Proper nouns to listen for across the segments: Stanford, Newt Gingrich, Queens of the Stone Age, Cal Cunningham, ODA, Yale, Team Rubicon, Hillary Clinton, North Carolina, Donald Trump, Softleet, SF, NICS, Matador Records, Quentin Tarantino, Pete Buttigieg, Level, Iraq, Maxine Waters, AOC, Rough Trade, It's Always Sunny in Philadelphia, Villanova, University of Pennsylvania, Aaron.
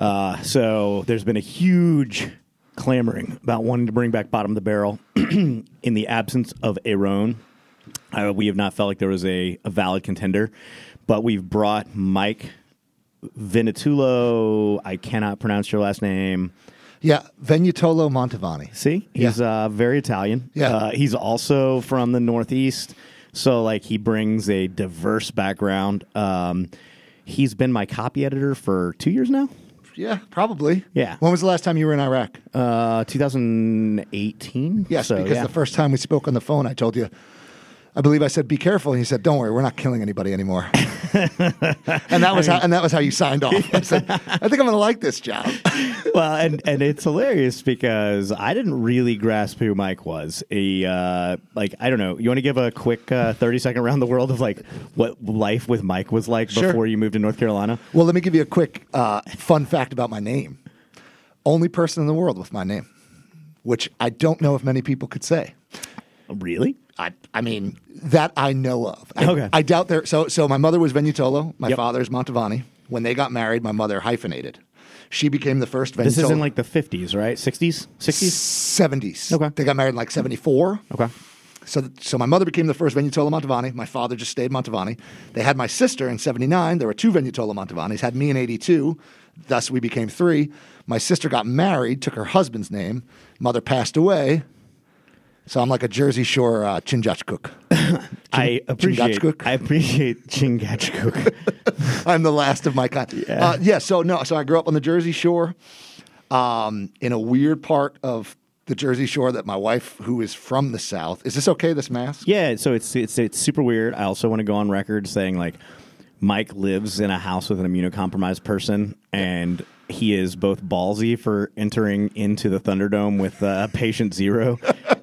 So there's been a huge clamoring about wanting to bring back Bottom of the Barrel in the absence of Aaron. We have not felt like there was a valid contender, but we've brought Mike Venutolo. I cannot pronounce your last name. Yeah, Venutolo Mantovani. See? He's very Italian. Yeah. He's also from the Northeast, so like he brings a diverse background. He's been my copy editor for 2 years now. Yeah, probably. Yeah. When was the last time you were in Iraq? 2018. Yes, so, because the first time we spoke on the phone, I told you, I believe I said, be careful. And he said, don't worry, we're not killing anybody anymore. and that was how you signed off. I said, I think I'm going to like this job. Well, and it's hilarious because I didn't really grasp who Mike was. I don't know. You want to give a quick 30-second round the world of like what life with Mike was like before you moved to North Carolina? Well, let me give you a quick fun fact about my name. Only person in the world with my name, which I don't know if many people could say. Really? I mean, that I know of. I doubt there. So my mother was Venutolo. My father is Mantovani. When they got married, my mother hyphenated. She became the first Venutolo. This is in like the 50s, right? 60s? 60s? 70s. Okay. They got married in like 74. Okay. So my mother became the first Venutolo Mantovani. My father just stayed Mantovani. They had my sister in 79. There were two Venutolo Montavanis. Had me in 82. Thus, we became three. My sister got married, took her husband's name. Mother passed away. So I'm like a Jersey Shore Chingachgook. I appreciate Chingachgook. I'm the last of my kind. Yeah. So I grew up on the Jersey Shore in a weird part of the Jersey Shore that my wife, who is from the South, is this okay, this mask? Yeah, so it's super weird. I also want to go on record saying like Mike lives in a house with an immunocompromised person and he is both ballsy for entering into the Thunderdome with patient zero.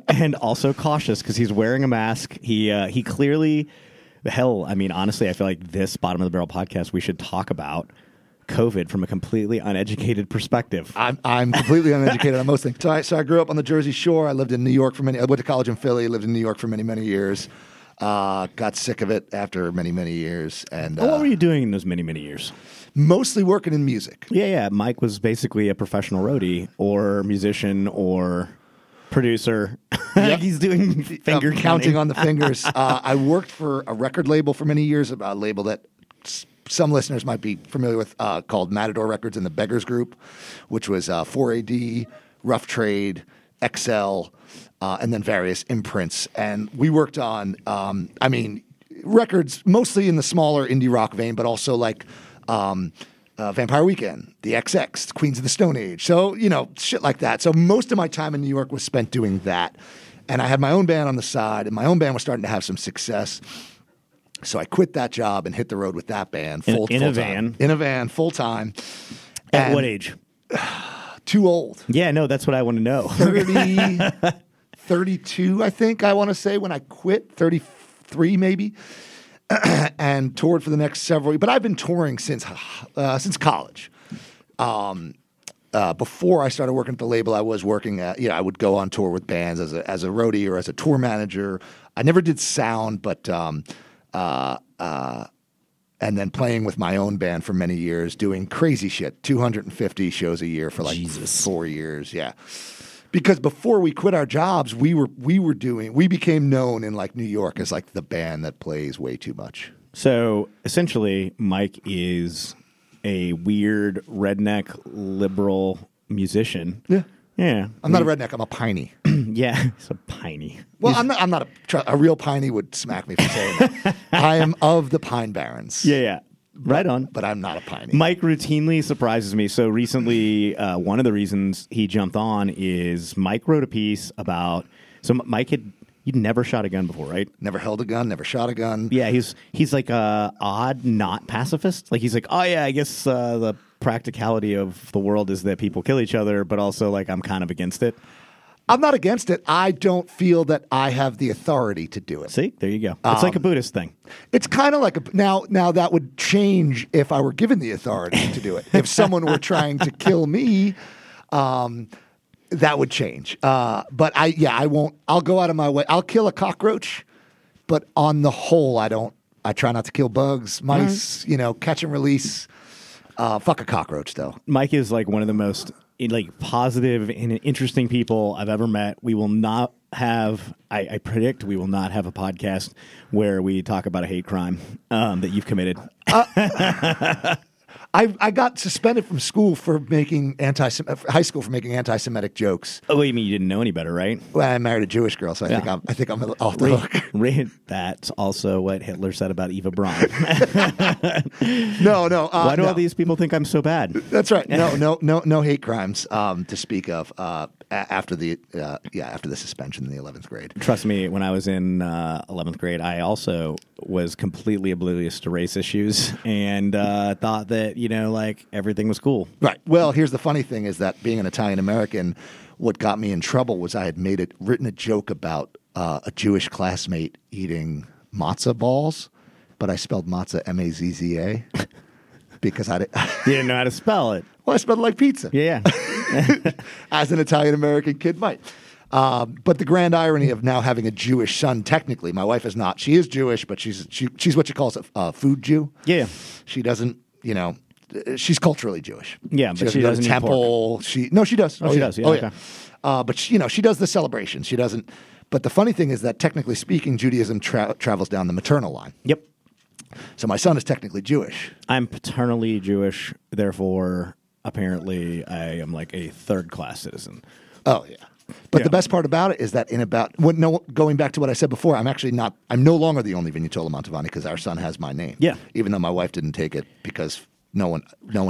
And also cautious because he's wearing a mask. He clearly, honestly, I feel like this Bottom of the Barrel podcast, we should talk about COVID from a completely uneducated perspective. I'm completely uneducated on most things. So I grew up on the Jersey Shore. I lived in New York I went to college in Philly, lived in New York for many, many years. Got sick of it after many, many years. And what were you doing in those many, many years? Mostly working in music. Yeah. Mike was basically a professional roadie or musician or producer. Yep. He's doing finger counting on the fingers. I worked for a record label for many years, a label that some listeners might be familiar with called Matador Records and the Beggars Group, which was 4AD, Rough Trade, XL, and then various imprints. And we worked on, records mostly in the smaller indie rock vein, but also like Vampire Weekend, The XX, Queens of the Stone Age. So, shit like that. So most of my time in New York was spent doing that. And I had my own band on the side, and my own band was starting to have some success. So I quit that job and hit the road with that band. In a van, full-time. At what age? Too old. Yeah, no, that's what I want to know. 32, I think I want to say, when I quit. 33, maybe. And toured for the next several years. But I've been touring since college. Before I started working at the label, I was working at, I would go on tour with bands as a roadie or as a tour manager. I never did sound, but and then playing with my own band for many years, doing crazy shit, 250 shows a year for like 4 years. Yeah. Because before we quit our jobs, we became known in like New York as like the band that plays way too much. So essentially, Mike is a weird redneck liberal musician. Yeah. I'm not a redneck. I'm a piney. Yeah, it's a piney. Well, I'm not a real piney would smack me for saying that. I am of the Pine Barrens. Yeah. Right on. But I'm not a piney. Mike routinely surprises me. So recently, one of the reasons he jumped on is Mike wrote a piece about... So Mike he'd never shot a gun before, right? Never held a gun, never shot a gun. Yeah, he's like a odd, not pacifist. Like he's like, oh yeah, I guess the practicality of the world is that people kill each other, but also like I'm kind of against it. I'm not against it. I don't feel that I have the authority to do it. See, there you go. It's like a Buddhist thing. It's kind of like now that would change if I were given the authority to do it. If someone were trying to kill me, that would change. But I won't. I'll go out of my way. I'll kill a cockroach, but on the whole, I try not to kill bugs, mice, catch and release. Fuck a cockroach, though. Mike is like one of the most like positive and interesting people I've ever met. We will not have, I predict, we will not have a podcast where we talk about a hate crime that you've committed. I got suspended from school for making high school for making anti-Semitic jokes. Oh, you mean you didn't know any better, right? Well, I married a Jewish girl, so I think I'm off the hook. That's also what Hitler said about Eva Braun. No. Why do all these people think I'm so bad? That's right. No hate crimes to speak of. After the suspension in the 11th grade. Trust me, when I was in 11th grade, I also was completely oblivious to race issues and thought that, everything was cool. Right. Well, here's the funny thing is that being an Italian-American, what got me in trouble was I had written a joke about a Jewish classmate eating matzo balls, but I spelled matzo M-A-Z-Z-A because I didn't... You didn't know how to spell it. Well, I spelled it like pizza. Yeah. As an Italian-American kid might. But the grand irony of now having a Jewish son, technically, my wife is not. She is Jewish, but she's what she calls a food Jew. Yeah. She doesn't, she's culturally Jewish. Yeah, but she doesn't eat pork. She does. Oh, she does. Yeah, okay. But, she does the celebrations. She doesn't. But the funny thing is that, technically speaking, Judaism travels down the maternal line. Yep. So my son is technically Jewish. I'm paternally Jewish, therefore... Apparently, I am like a third-class citizen. Oh, yeah. But the best part about it is that going back to what I said before, I'm no longer the only Venutolo Mantovani because our son has my name. Yeah. Even though my wife didn't take it because no one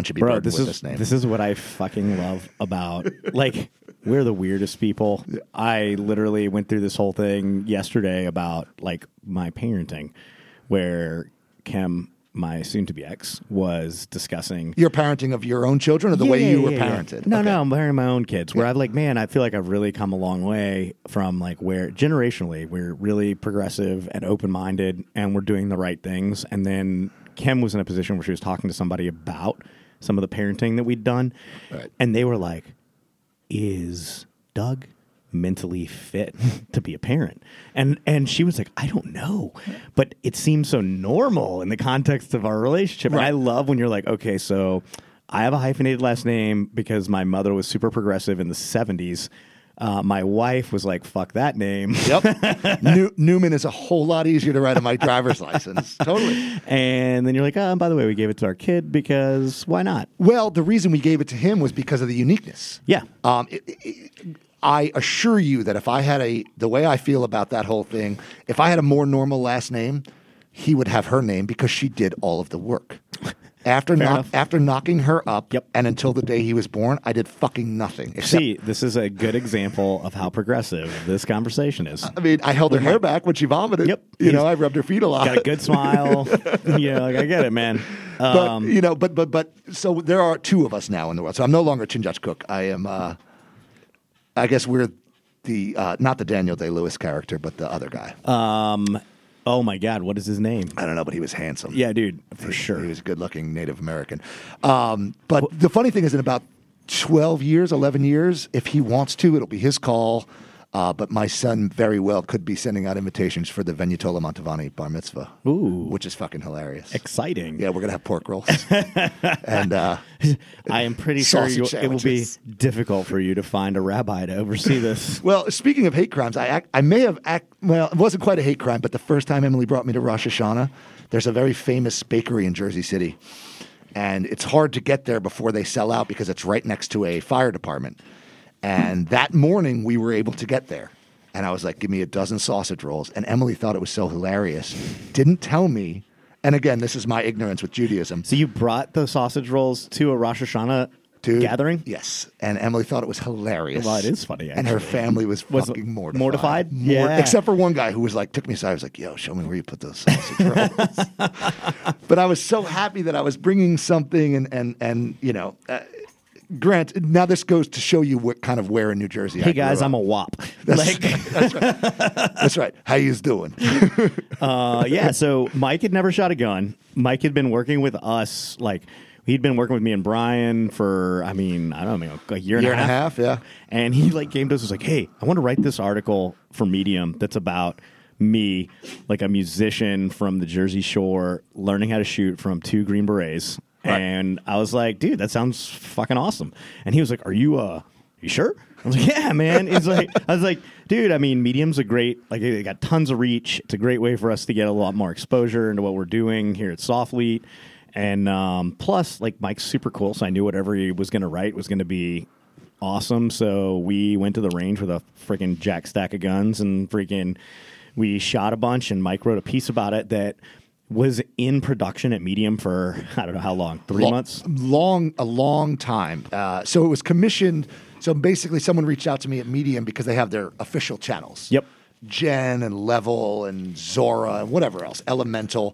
should be burdened with this name. This is what I fucking love about, we're the weirdest people. Yeah. I literally went through this whole thing yesterday about, my parenting where Kim... my soon-to-be ex was discussing... Your parenting of your own children or the way you were parented? No, I'm parenting my own kids. Where I'm like, man, I feel like I've really come a long way from where generationally we're really progressive and open-minded and we're doing the right things. And then Kim was in a position where she was talking to somebody about some of the parenting that we'd done. Right. And they were like, is Doug mentally fit to be a parent? And she was like, I don't know, but it seems so normal in the context of our relationship. Right. And I love when you're like, okay, so I have a hyphenated last name because my mother was super progressive in the 70s. My wife was like, fuck that name. Yep. Newman is a whole lot easier to write on my driver's license. Totally. And then you're like, by the way, we gave it to our kid because why not? Well, the reason we gave it to him was because of the uniqueness. Yeah. I assure you that if I had the way I feel about that whole thing, if I had a more normal last name, he would have her name because she did all of the work. After knocking her up and until the day he was born, I did fucking nothing. See, this is a good example of how progressive this conversation is. I mean, I held her hair back when she vomited. Yep. I rubbed her feet a lot. Got a good smile. I get it, man. But so there are two of us now in the world. So I'm no longer Chingachgook. I am... I guess we're the, not the Daniel Day-Lewis character, but the other guy. Oh my God, what is his name? I don't know, but he was handsome. Yeah, dude, for sure. He was a good-looking Native American. But the funny thing is in about 11 years, if he wants to, it'll be his call. But my son very well could be sending out invitations for the Venutolo Mantovani bar mitzvah. Ooh. Which is fucking hilarious. Exciting. Yeah, we're going to have pork rolls. And I am pretty sure it will be difficult for you to find a rabbi to oversee this. Well, speaking of hate crimes, it wasn't quite a hate crime, but the first time Emily brought me to Rosh Hashanah, there's a very famous bakery in Jersey City. And it's hard to get there before they sell out because it's right next to a fire department. And that morning, we were able to get there. And I was like, give me a dozen sausage rolls. And Emily thought it was so hilarious. Didn't tell me. And again, this is my ignorance with Judaism. So you brought the sausage rolls to a Rosh Hashanah gathering? Yes. And Emily thought it was hilarious. Well, it is funny, actually. And her family was fucking mortified. Yeah. Except for one guy who was like, took me aside. I was like, yo, show me where you put those sausage rolls. But I was so happy that I was bringing something and Grant, now this goes to show you what kind of where in New Jersey. Hey guys, I'm a wop. That's right. That's right. How you doing? So Mike had never shot a gun. Mike had been working with us, he'd been working with me and Brian for, a year and a half. Yeah. And he came to us and was like, hey, I want to write this article for Medium that's about me, a musician from the Jersey Shore, learning how to shoot from two Green Berets. Right. And I was like, dude, that sounds fucking awesome. And he was like, are you sure? I was like, yeah, man. He's like, I was like, dude, I mean, Medium's a great, like, they got tons of reach. It's a great way for us to get a lot more exposure into what we're doing here at Softleet. And plus, like, Mike's super cool, so I knew whatever he was going to write was going to be awesome. So we went to the range with a freaking jack stack of guns and freaking we shot a bunch, and Mike wrote a piece about it that was in production at Medium for, I don't know how long, three months? A long time. So it was commissioned. So basically someone reached out to me at Medium because they have their official channels. Yep. Jen and Level and Zora and whatever else, Elemental.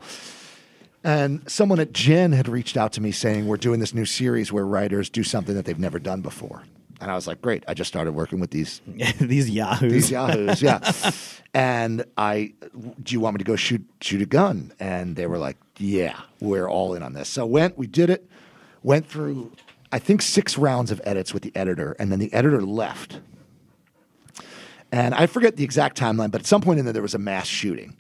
And someone at Jen had reached out to me saying, we're doing this new series where writers do something that they've never done before. And I was like, great. I just started working with these. These yahoos. These yahoos, yeah. And do you want me to go shoot a gun? And they were like, yeah, we're all in on this. So we did it, went through, I think, 6 rounds of edits with the editor. And then the editor left. And I forget the exact timeline, but at some point in there was a mass shooting.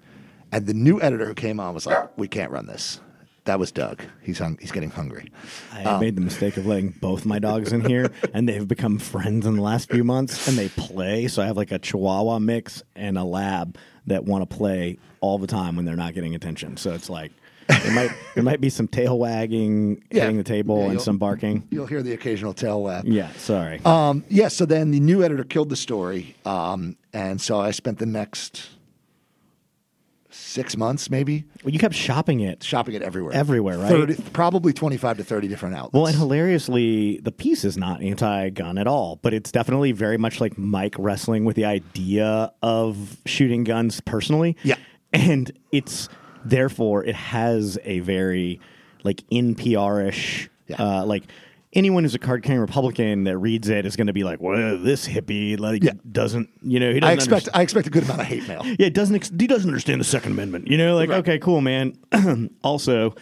And the new editor who came on was like, we can't run this. That was Doug. He's getting hungry. I made the mistake of letting both my dogs in here, and they've become friends in the last few months, and they play. So I have like a Chihuahua mix and a lab that want to play all the time when they're not getting attention. So it's like there might be some tail wagging, hitting the table, and some barking. You'll hear the occasional tail wag. Yeah, sorry. So then the new editor killed the story, and so I spent the next 6 months, maybe. Well, you kept shopping it everywhere, right? 30, probably 25 to 30 different outlets. Well, and hilariously, the piece is not anti-gun at all, but it's definitely very much like Mike wrestling with the idea of shooting guns personally. Yeah. And it's, therefore, it has a very, like, NPR-ish, like, anyone who's a card-carrying Republican that reads it is going to be like, "Well, this hippie doesn't, he doesn't." I expect a good amount of hate mail. Yeah, he doesn't understand the Second Amendment. Right. Okay, cool, man. Also,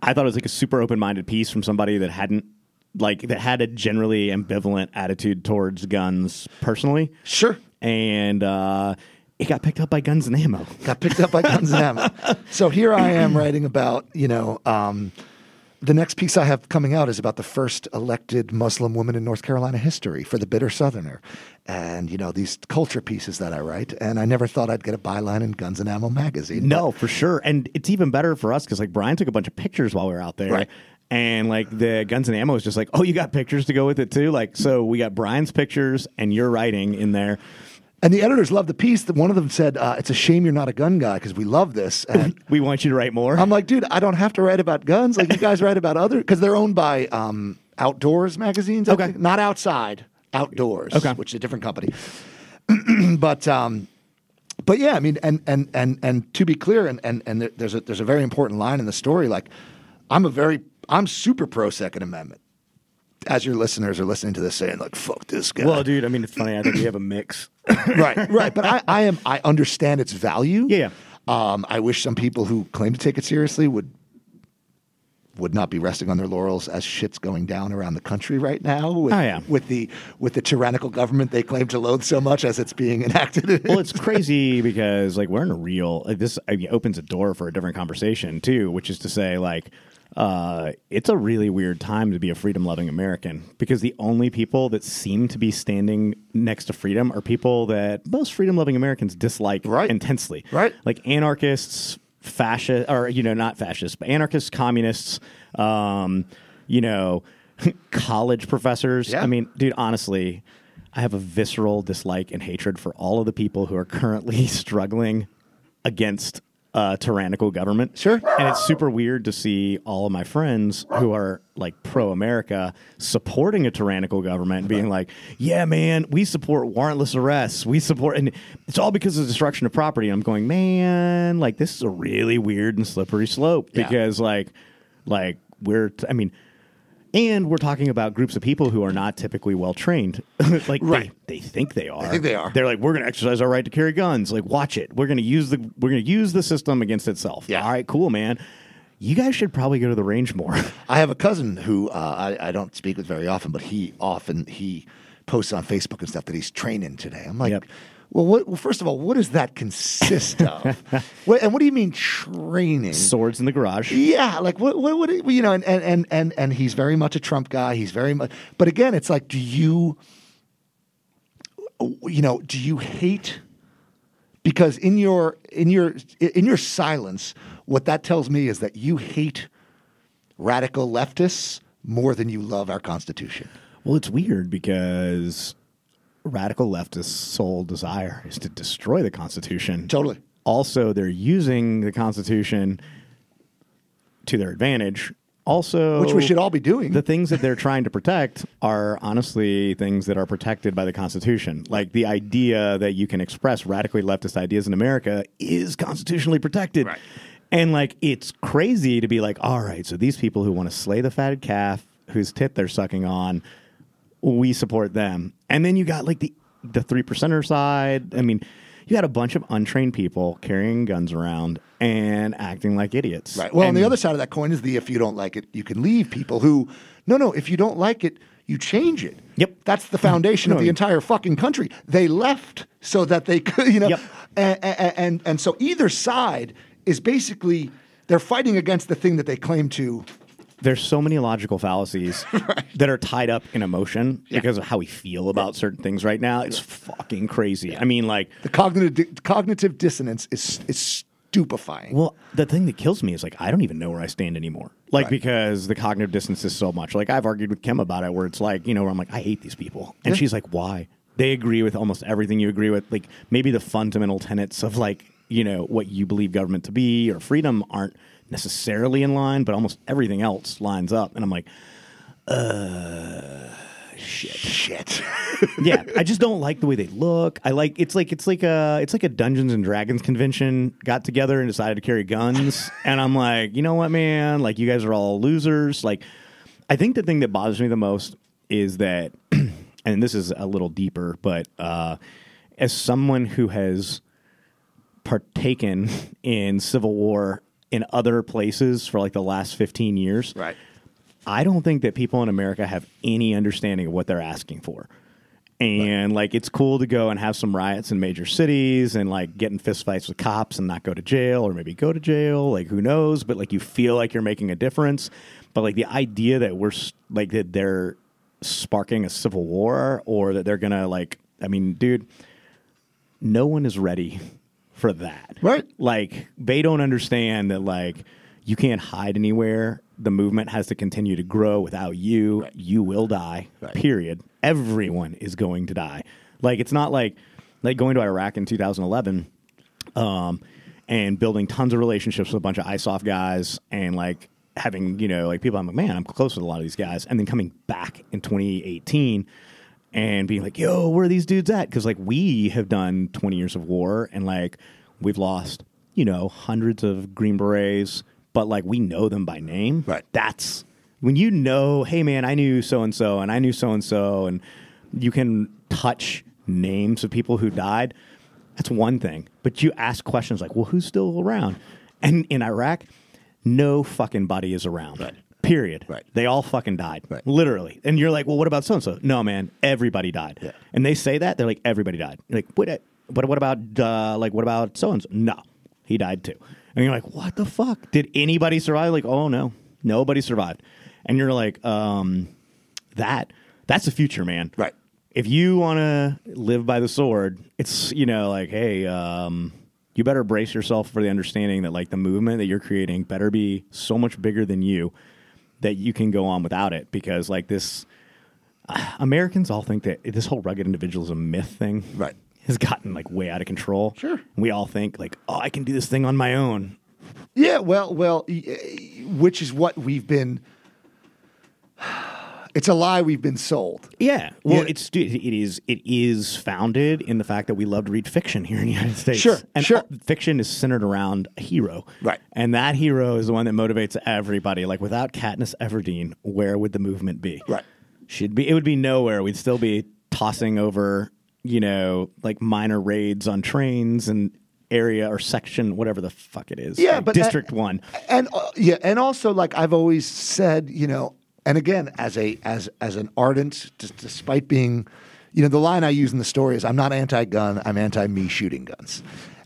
I thought it was like a super open-minded piece from somebody that had a generally ambivalent attitude towards guns personally. Sure, and it got picked up by Guns and Ammo. So here I am writing about the next piece I have coming out is about the first elected Muslim woman in North Carolina history for the Bitter Southerner. And, these culture pieces that I write. And I never thought I'd get a byline in Guns and Ammo magazine. No, for sure. And it's even better for us because, like, Brian took a bunch of pictures while we were out there. Right. And, like, the Guns and Ammo is just like, oh, you got pictures to go with it, too? Like, so we got Brian's pictures and your writing in there. And the editors loved the piece. One of them said, it's a shame you're not a gun guy because we love this. And we want you to write more. I'm like, dude, I don't have to write about guns. Like, you guys write about other... Because they're owned by Outdoors magazines. Okay. Not Outside. Outdoors. Okay. Which is a different company. But yeah, I mean, and to be clear, and there's a very important line in the story. Like, I'm super pro Second Amendment. As your listeners are listening to this saying, like, fuck this guy. Well, dude, I mean, it's funny. I think we have a mix. Right. But I understand its value. Yeah. I wish some people who claim to take it seriously would not be resting on their laurels as shit's going down around the country right now with the tyrannical government they claim to loathe so much as it's being enacted. Well, it's crazy because, like, we're in a real... This opens a door for a different conversation, too, which is to say, like... it's a really weird time to be a freedom-loving American because the only people that seem to be standing next to freedom are people that most freedom-loving Americans dislike intensely. Right. Like anarchists, fascists, or, not fascists, but anarchists, communists, college professors. Yeah. I mean, dude, honestly, I have a visceral dislike and hatred for all of the people who are currently struggling against tyrannical government. Sure. And it's super weird to see all of my friends who are like pro-America supporting a tyrannical government being like, yeah, man, we support warrantless arrests. We support, and it's all because of the destruction of property. And I'm going, man, like this is a really weird and slippery slope because like we're talking about groups of people who are not typically well-trained. Like, they think they are. They're like, we're going to exercise our right to carry guns. Like, watch it. We're going to use the system against itself. Yeah. All right, cool, man. You guys should probably go to the range more. I have a cousin who I don't speak with very often, but he posts on Facebook and stuff that he's training today. I'm like, Well, first of all, what does that consist of? And what do you mean training? Swords in the garage. Yeah, like what you know? And he's very much a Trump guy. He's very much, but again, it's like, do you hate? Because in your silence, what that tells me is that you hate radical leftists more than you love our Constitution. Well, it's weird because radical leftists' sole desire is to destroy the Constitution. Totally. Also, they're using the Constitution to their advantage. Also, which we should all be doing. The things that they're trying to protect are honestly things that are protected by the Constitution. Like the idea that you can express radically leftist ideas in America is constitutionally protected. Right. And like, it's crazy to be like, all right, so these people who want to slay the fatted calf whose tit they're sucking on, we support them. And then you got like the 3%er side. I mean, you had a bunch of untrained people carrying guns around and acting like idiots. Right. Well, and on the other side of that coin is the if you don't like it, you can leave people who, no, if you don't like it, you change it. Yep. That's the foundation of the entire fucking country. They left so that they could, Yep. And so either side is basically, they're fighting against the thing that they claim to. There's so many logical fallacies right. that are tied up in emotion because of how we feel about certain things right now. It's fucking crazy. Yeah. I mean, like the cognitive dissonance is stupefying. Well, the thing that kills me is like I don't even know where I stand anymore. Like because the cognitive dissonance is so much. Like I've argued with Kim about it, where it's like where I'm like I hate these people, and she's like, why? They agree with almost everything you agree with. Like maybe the fundamental tenets of like what you believe government to be or freedom aren't necessarily in line, but almost everything else lines up, and I'm like, shit. Yeah, I just don't like the way they look. I like it's like a Dungeons and Dragons convention got together and decided to carry guns, and I'm like, you know what, man? Like, you guys are all losers. Like, I think the thing that bothers me the most is that, and this is a little deeper, but as someone who has partaken in Civil War in other places for like the last 15 years. Right. I don't think that people in America have any understanding of what they're asking for. And like, it's cool to go and have some riots in major cities and like get in fistfights with cops and not go to jail or maybe go to jail. Like, who knows? But like, you feel like you're making a difference. But like the idea that that they're sparking a civil war or that they're going to dude, no one is ready for that. Right. Like, they don't understand that, like, you can't hide anywhere. The movement has to continue to grow without you. Right. You will die, period. Everyone is going to die. Like, it's not like going to Iraq in 2011 and building tons of relationships with a bunch of ISOF guys and, like, having, people, I'm like, man, I'm close with a lot of these guys. And then coming back in 2018 and being like, yo, where are these dudes at? Because, like, we have done 20 years of war, and, like, we've lost, hundreds of Green Berets, but, like, we know them by name. Right. That's when hey, man, I knew so-and-so, and I knew so-and-so, and you can touch names of people who died. That's one thing. But you ask questions like, well, who's still around? And in Iraq, no fucking body is around. Right. Period. Right. They all fucking died. Right. Literally. And you're like, well, what about so-and-so? No, man, everybody died. Yeah. And they say that. They're like, everybody died. You're like, what about so-and-so? No, he died too. And you're like, what the fuck? Did anybody survive? Like, oh, no, nobody survived. And you're like, that's the future, man. Right. If you want to live by the sword, it's, hey, you better brace yourself for the understanding that, like, the movement that you're creating better be so much bigger than you that you can go on without it, because like this, Americans all think that this whole rugged individualism myth thing has gotten like way out of control. Sure. We all think like, oh, I can do this thing on my own. Yeah, well, which is what we've been, it's a lie we've been sold. Yeah. Well, it is founded in the fact that we love to read fiction here in the United States. Sure, and sure. Fiction is centered around a hero. Right. And that hero is the one that motivates everybody. Like, without Katniss Everdeen, where would the movement be? Right. It would be nowhere. We'd still be tossing over, like minor raids on trains and area or section, whatever the fuck it is. Yeah, like but District 1. And and also, like I've always said, and again, as an ardent, despite being, you know, the line I use in the story is, I'm not anti-gun, I'm anti-me shooting guns.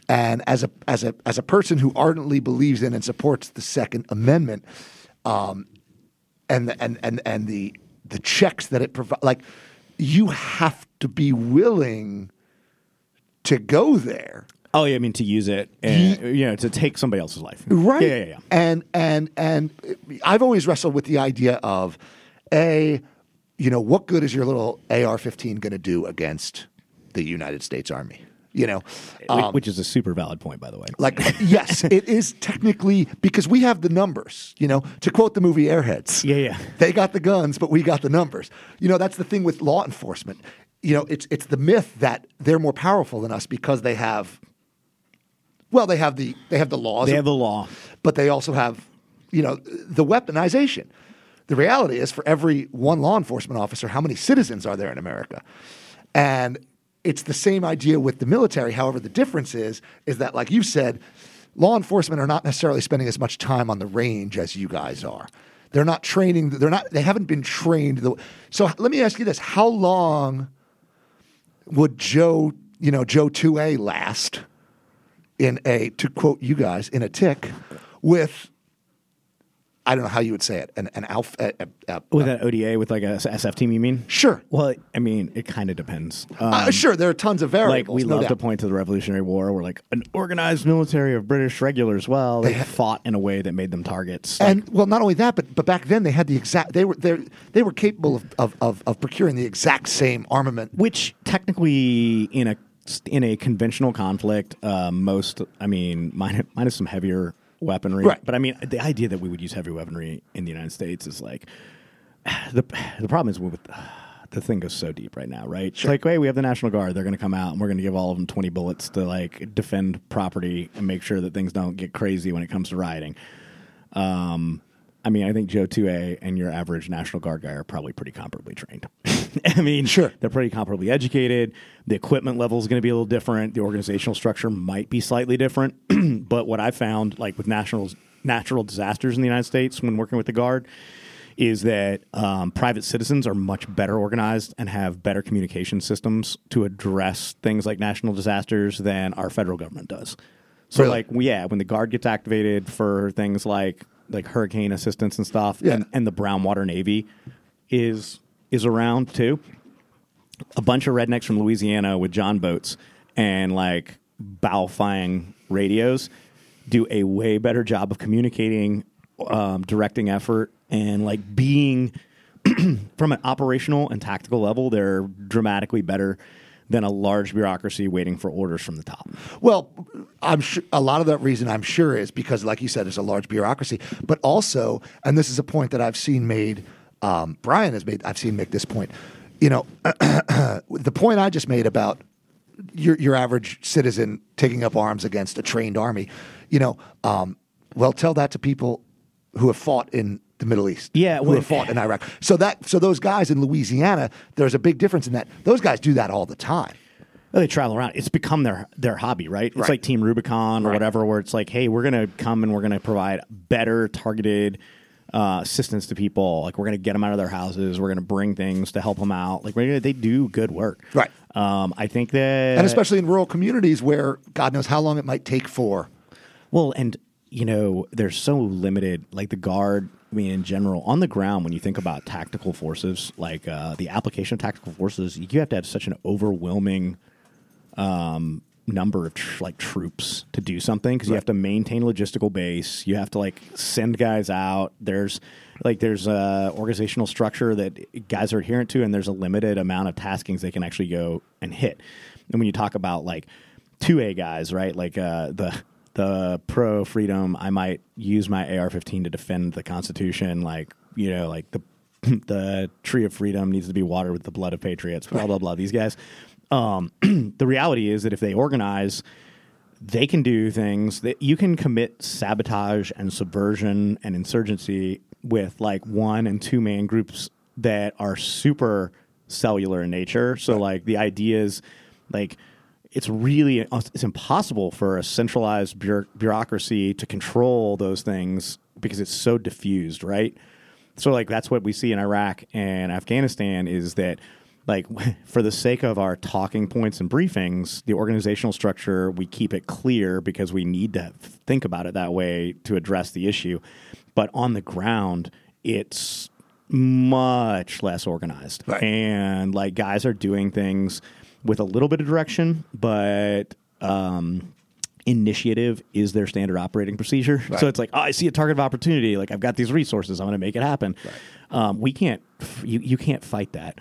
And as a person who ardently believes in and supports the Second Amendment, and the checks that it provides, like, you have to be willing to go there. Oh yeah, I mean, to use it, and, you know, to take somebody else's life, right? Yeah. And I've always wrestled with the idea of, A, you know, what good is your little AR-15 going to do against the United States Army? You know, which is a super valid point, by the way. Like, yes, it is technically, because we have the numbers, you know, to quote the movie Airheads. Yeah. They got the guns, but we got the numbers. You know, that's the thing with law enforcement. You know, it's the myth that they're more powerful than us because they have, well, they have the laws. They have the law. But they also have, you know, the weaponization. The reality is, for every one law enforcement officer, how many citizens are there in America? And it's the same idea with the military. However, the difference is that, like you said, law enforcement are not necessarily spending as much time on the range as you guys are. They're not training. They haven't been trained. So let me ask you this: how long would Joe 2A last in a, to quote you guys, in a tick with, I don't know how you would say it, an alpha... with an ODA, with like a SF team, you mean? Sure. Well, I mean, it kind of depends. Sure, there are tons of variables. Like, we love to point to the Revolutionary War, where, like, an organized military of British regulars, well, they fought in a way that made them targets. Like, and, well, not only that, but back then they had the exact... They were capable of procuring the exact same armament. Which, technically, in a conventional conflict, minus some heavier... weaponry, right. But I mean, the idea that we would use heavy weaponry in the United States is like, the problem is with the thing goes so deep right now, right? Sure. Like, hey, we have the National Guard; they're going to come out, and we're going to give all of them 20 bullets to like defend property and make sure that things don't get crazy when it comes to rioting. I mean, I think Joe 2A and your average National Guard guy are probably pretty comparably trained. I mean, sure, they're pretty comparably educated. The equipment level is going to be a little different. The organizational structure might be slightly different. But what I found, like with natural disasters in the United States when working with the Guard, is that private citizens are much better organized and have better communication systems to address things like national disasters than our federal government does. So, really? When the Guard gets activated for things like hurricane assistance and stuff, yeah, and the Brownwater Navy is around too. A bunch of rednecks from Louisiana with John boats and like bow-fying radios do a way better job of communicating, directing effort, and like being from an operational and tactical level, they're dramatically better than a large bureaucracy waiting for orders from the top. Well, I'm sure a lot of that reason I'm sure is because, like you said, it's a large bureaucracy, but also, and this is a point that I've seen made. Brian has made. I've seen make this point. You know, the point I just made about your average citizen taking up arms against a trained army. You know, tell that to people who have fought in the Middle East. Yeah, who have fought in Iraq. So those guys in Louisiana, there's a big difference in that. Those guys do that all the time. They travel around. It's become their hobby, right? It's like Team Rubicon or whatever, where it's like, hey, we're gonna come and we're gonna provide better targeted assistance to people. Like, we're going to get them out of their houses. We're going to bring things to help them out. Like, they do good work. Right. I think that... And especially in rural communities where God knows how long it might take for... Well, and, you know, they're so limited. Like, the Guard, I mean, in general, on the ground, when you think about tactical forces, like the application of tactical forces, you have to have such an overwhelming... number of troops to do something, because you have to maintain a logistical base. You have to like send guys out. There's a organizational structure that guys are adherent to, and there's a limited amount of taskings they can actually go and hit. And when you talk about like 2A guys, right? Like the pro freedom, I might use my AR-15 to defend the Constitution. Like, you know, like the tree of freedom needs to be watered with the blood of patriots. Blah blah blah. These guys. The reality is that if they organize, they can do things that you can commit sabotage and subversion and insurgency with like 1 and 2 man groups that are super cellular in nature. So like the idea is like, it's impossible for a centralized bureaucracy to control those things because it's so diffused. Right. So like, that's what we see in Iraq and Afghanistan is that like, for the sake of our talking points and briefings, the organizational structure, we keep it clear because we need to think about it that way to address the issue. But on the ground, it's much less organized. Right. And, like, guys are doing things with a little bit of direction, but initiative is their standard operating procedure. Right. So it's like, oh, I see a target of opportunity. Like, I've got these resources. I'm going to make it happen. Right. We can't, you can't fight that.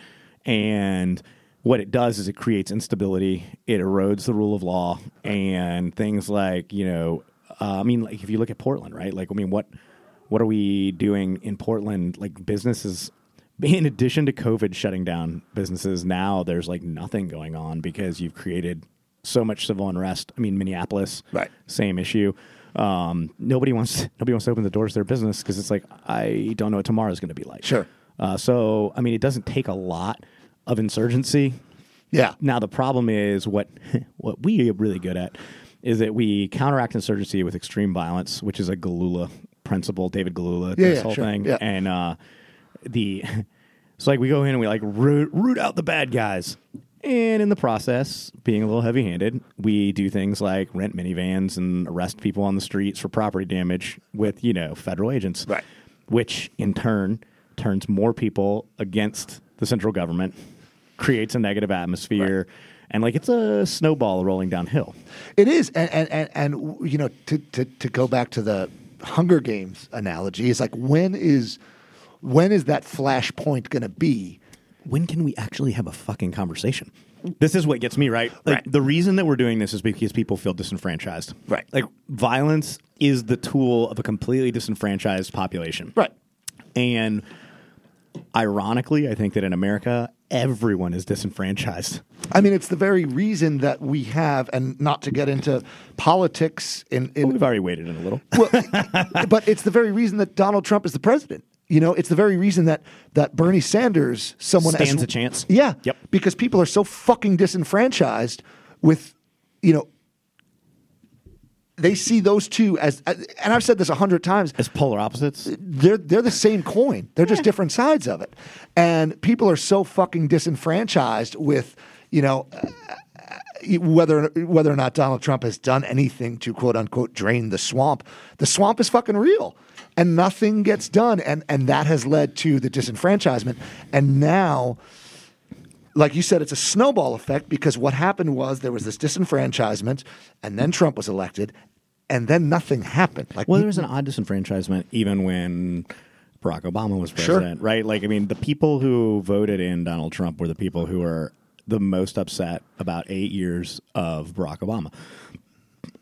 And what it does is it creates instability. It erodes the rule of law. And things like, you know, I mean, like, if you look at Portland, right? Like, I mean, what are we doing in Portland? Like, businesses, in addition to COVID shutting down businesses, now there's, like, nothing going on because you've created so much civil unrest. I mean, Minneapolis, right, same issue. Nobody wants to open the doors to their business because it's like, I don't know what tomorrow's going to be like. Sure. So, I mean, it doesn't take a lot of insurgency. Yeah. Now, the problem is what we are really good at is that we counteract insurgency with extreme violence, which is a Galula principle, David Galula, thing. Yeah. And it's like we go in and we, like, root out the bad guys. And in the process, being a little heavy-handed, we do things like rent minivans and arrest people on the streets for property damage with, you know, federal agents. Right. Which, in turn, turns more people against the central government, creates a negative atmosphere, right, and, like, it's a snowball rolling downhill. It is, and you know, to go back to the Hunger Games analogy, it's like, when is that flashpoint going to be? When can we actually have a fucking conversation? This is what gets me, right? Like, right. The reason that we're doing this is because people feel disenfranchised. Right. Like, violence is the tool of a completely disenfranchised population. Right. And ironically, I think that in America, everyone is disenfranchised. I mean, it's the very reason that we have, and not to get into politics. Well, we've already waded in a little. Well, but it's the very reason that Donald Trump is the president. You know, it's the very reason that Bernie Sanders, someone stands a chance. Yeah. Yep. Because people are so fucking disenfranchised with, you know, they see those two as, and I've said this 100 times, as polar opposites. They're the same coin. They're just different sides of it. And people are so fucking disenfranchised with, you know, whether or not Donald Trump has done anything to, quote unquote, drain the swamp. The swamp is fucking real, and nothing gets done. And that has led to the disenfranchisement. And now, like you said, it's a snowball effect, because what happened was there was this disenfranchisement, and then Trump was elected, and then nothing happened. Like, well, there was an odd disenfranchisement even when Barack Obama was president, sure, right? Like, I mean, the people who voted in Donald Trump were the people who were the most upset about 8 years of Barack Obama.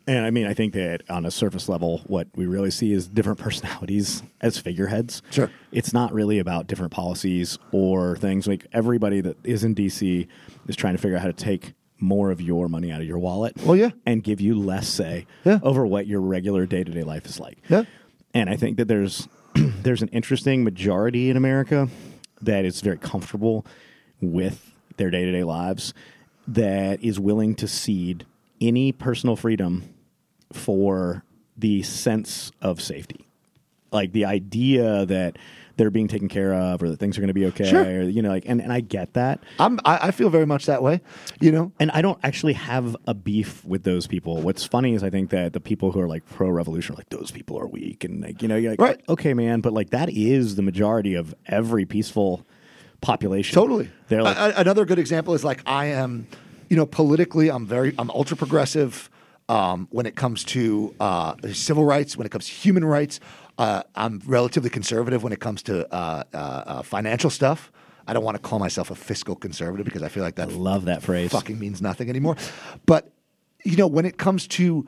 And I mean, I think that on a surface level, what we really see is different personalities as figureheads. Sure. It's not really about different policies or things. Like, everybody that is in D.C. is trying to figure out how to take more of your money out of your wallet. Well, yeah. And give you less say, yeah, over what your regular day-to-day life is like. Yeah. And I think that there's an interesting majority in America that is very comfortable with their day-to-day lives, that is willing to cede any personal freedom for the sense of safety. Like, the idea that they're being taken care of, or that things are going to be okay, sure, or, you know, like, and I get that. I feel very much that way, you know? And I don't actually have a beef with those people. What's funny is I think that the people who are, like, pro-revolution are like, those people are weak, and, like, you know, you're like, right, okay, man, but, like, that is the majority of every peaceful population. Totally. They're like, another good example is, like, I am, you know, politically, I'm ultra progressive when it comes to civil rights, when it comes to human rights. I'm relatively conservative when it comes to financial stuff. I don't want to call myself a fiscal conservative because I feel like that, I love that phrase, fucking means nothing anymore. But, you know, when it comes to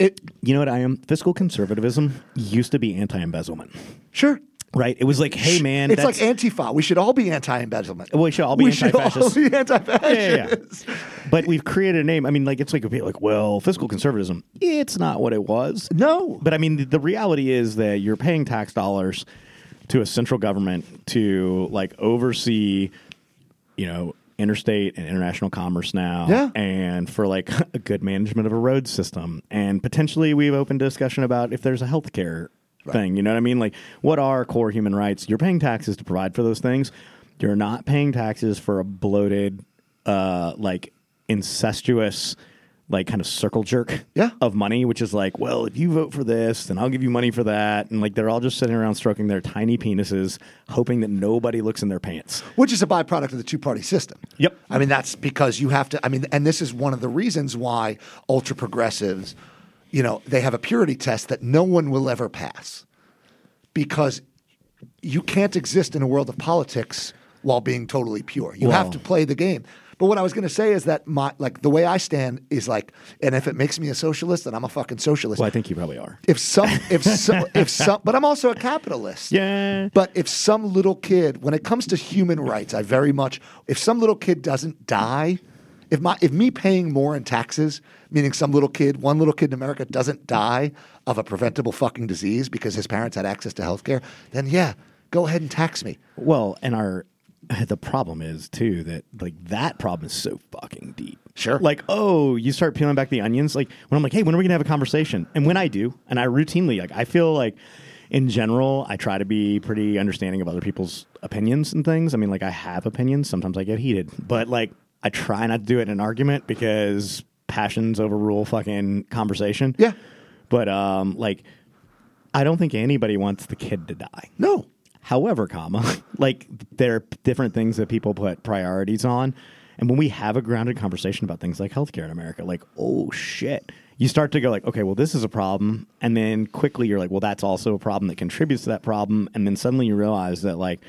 it, you know what I am? Fiscal conservatism used to be anti-embezzlement. Sure. Right. It was like, hey, man, it's like Antifa. We should all be anti-embezzlement. Well, we should all be anti-fascist. We should all be anti-fascist. Yeah. But we've created a name. I mean, like, it's like, well, fiscal conservatism. It's not what it was. No. But I mean, the reality is that you're paying tax dollars to a central government to, like, oversee, you know, interstate and international commerce now, yeah, and for, like, a good management of a road system. And potentially we've opened a discussion about if there's a healthcare, right, thing. You know what I mean? Like, what are core human rights? You're paying taxes to provide for those things. You're not paying taxes for a bloated, like incestuous, like kind of circle jerk of money, which is like, well, if you vote for this, then I'll give you money for that. And like, they're all just sitting around stroking their tiny penises, hoping that nobody looks in their pants. Which is a byproduct of the two-party system. Yep. I mean, that's because you have to, I mean, and this is one of the reasons why ultra progressives, you know, they have a purity test that no one will ever pass, because you can't exist in a world of politics while being totally pure. You have to play the game. But what I was going to say is that my, like, the way I stand is like, and if it makes me a socialist, then I'm a fucking socialist. Well, I think you probably are. If some, but I'm also a capitalist. Yeah. But if some little kid, when it comes to human rights, I very much, if some little kid doesn't die, if me paying more in taxes, meaning one little kid in America doesn't die of a preventable fucking disease because his parents had access to healthcare, then yeah, go ahead and tax me. Well, and the problem is, too, that, like, that problem is so fucking deep. Sure. Like, oh, you start peeling back the onions. Like, when I'm like, hey, when are we going to have a conversation? And when I do, and I routinely, like, I feel like, in general, I try to be pretty understanding of other people's opinions and things. I mean, like, I have opinions. Sometimes I get heated. But, like, I try not to do it in an argument because passions overrule fucking conversation. Yeah. But, like, I don't think anybody wants the kid to die. No. However, like, there are different things that people put priorities on. And when we have a grounded conversation about things like healthcare in America, like, oh, shit, you start to go like, okay, well, this is a problem. And then quickly you're like, well, that's also a problem that contributes to that problem. And then suddenly you realize that, like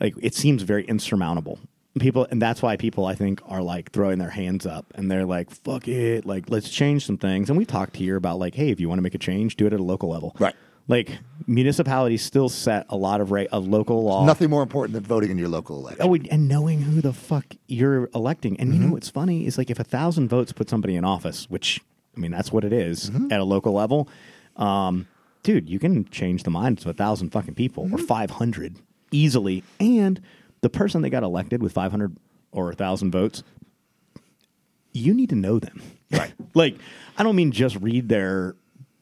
it seems very insurmountable. People, and that's why people, I think, are, like, throwing their hands up, and they're like, fuck it, like, let's change some things. And we talked here about, like, hey, if you want to make a change, do it at a local level. Right. Like, municipalities still set a lot of local law. Nothing more important than voting in your local election. Oh, and knowing who the fuck you're electing. And you know what's funny is, like, if 1,000 votes put somebody in office, which, I mean, that's what it is at a local level, dude, you can change the minds of 1,000 fucking people or 500 easily. And the person that got elected with 500 or 1,000 votes, you need to know them. Right. Like, I don't mean just read their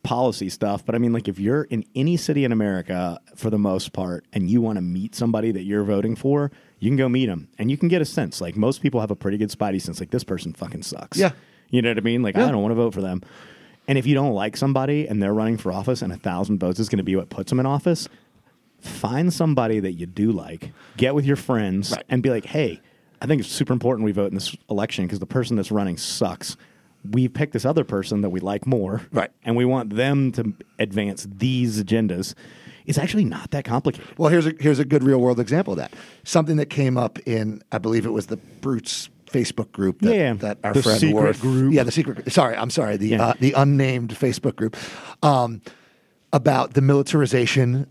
policy stuff, but I mean, like, if you're in any city in America for the most part and you want to meet somebody that you're voting for, you can go meet them and you can get a sense. Like, most people have a pretty good spidey sense, like, this person fucking sucks. Yeah. You know what I mean? Like, I don't want to vote for them. And if you don't like somebody and they're running for office and 1,000 votes is going to be what puts them in office, find somebody that you do like, get with your friends and be like, hey, I think it's super important we vote in this election because the person that's running sucks. We pick this other person that we like more, right? And we want them to advance these agendas. It's actually not that complicated. Well, here's a good real world example of that. Something that came up in, I believe it was the Brutes Facebook group that our friend Worth. Yeah, the secret. The unnamed Facebook group about the militarization,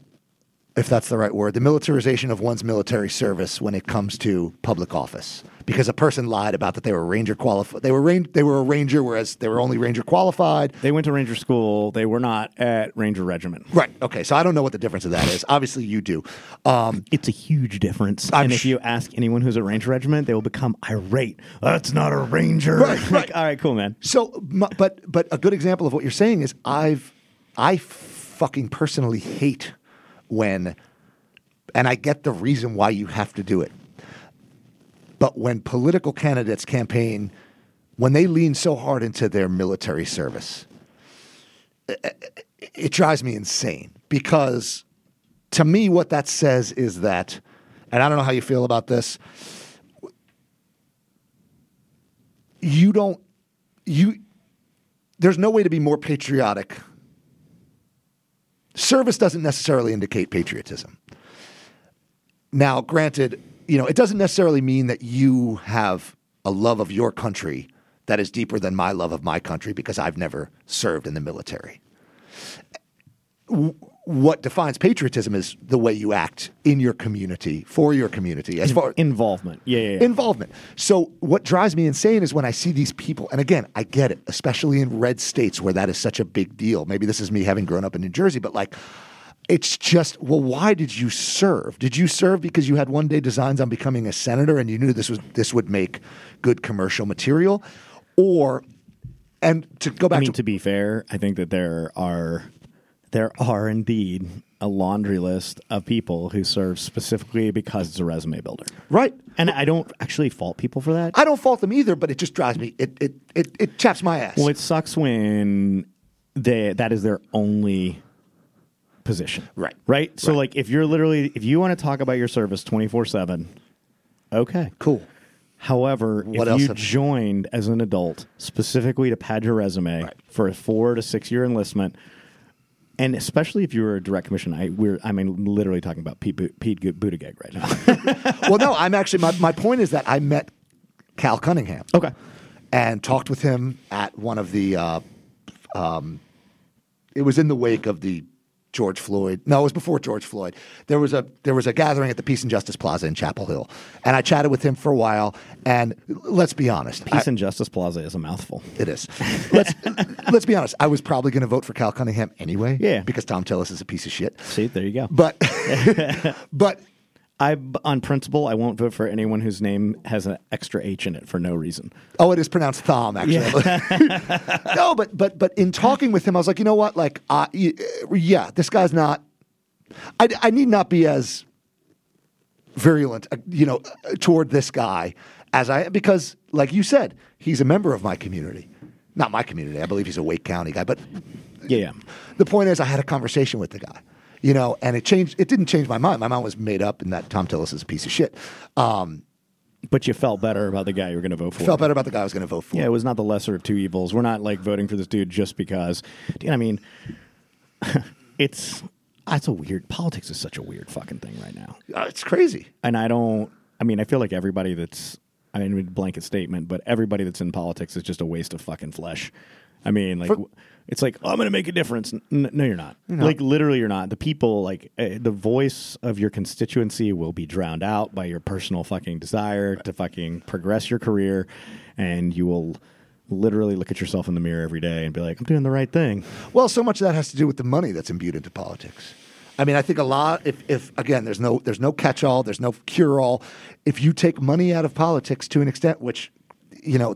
if that's the right word, the militarization of one's military service when it comes to public office. Because a person lied about that they were Ranger qualified. They were a Ranger, whereas they were only Ranger qualified. They went to Ranger school. They were not at Ranger Regiment. Right. Okay. So I don't know what the difference of that is. Obviously, you do. It's a huge difference. If you ask anyone who's at Ranger Regiment, they will become irate. That's not a Ranger. Right. Like, all right. Cool, man. So, but a good example of what you're saying is I fucking personally hate when, and I get the reason why you have to do it, but when political candidates campaign, when they lean so hard into their military service, it drives me insane. Because to me, what that says is that, and I don't know how you feel about this, there's no way to be more patriotic. Service doesn't necessarily indicate patriotism. Now, granted, you know, it doesn't necessarily mean that you have a love of your country that is deeper than my love of my country, because I've never served in the military. What defines patriotism is the way you act in your community, for your community, as far involvement. Yeah. Involvement. So what drives me insane is when I see these people, and again, I get it, especially in red states where that is such a big deal. Maybe this is me having grown up in New Jersey, but like, it's just, well, why did you serve? Did you serve because you had one day designs on becoming a senator and you knew this would make good commercial material? Or, and to go back to be fair, I think that there are there are indeed a laundry list of people who serve specifically because it's a resume builder. Right. And I don't actually fault people for that. I don't fault them either, but it just drives me. It chaps my ass. Well, it sucks when that is their only position. Right. Right? So, like, if you want to talk about your service 24/7, okay. Cool. However, if you joined as an adult specifically to pad your resume for a 4 to 6 year enlistment, and especially if you were a direct commission, I mean, literally talking about Pete Buttigieg right now. Well, no, I'm actually, my point is that I met Cal Cunningham. Okay. And talked with him at one of the, it was in the wake of the George Floyd. No, it was before George Floyd. There was a gathering at the Peace and Justice Plaza in Chapel Hill, and I chatted with him for a while. And let's be honest, Peace and Justice Plaza is a mouthful. It is. Let's be honest. I was probably going to vote for Cal Cunningham anyway. Yeah. Because Thom Tillis is a piece of shit. See, there you go. But on principle, I won't vote for anyone whose name has an extra H in it for no reason. Oh, it is pronounced Thom, actually. Yeah. No, but in talking with him, I was like, you know what? Like, yeah, this guy's not. I need not be as virulent, toward this guy as I am, because, like you said, he's a member of my community. Not my community. I believe he's a Wake County guy. But yeah, the point is, I had a conversation with the guy. And it didn't change my mind. My mind was made up in that Thom Tillis is a piece of shit. But you felt better about the guy you were going to vote for. Felt better about the guy I was going to vote for. Yeah, it was not the lesser of two evils. We're not like voting for this dude just because. I mean, it's a weird, politics is such a weird fucking thing right now. It's crazy. And I feel like everybody that's, I mean, blanket statement, but everybody that's in politics is just a waste of fucking flesh. I mean, like, it's like, oh, I'm going to make a difference. No, you're not. No. Like, literally, you're not. The people, like, the voice of your constituency will be drowned out by your personal fucking desire to fucking progress your career, and you will literally look at yourself in the mirror every day and be like, I'm doing the right thing. Well, so much of that has to do with the money that's imbued into politics. I mean, I think a lot, if again, there's no catch-all, there's no cure-all. If you take money out of politics to an extent, which...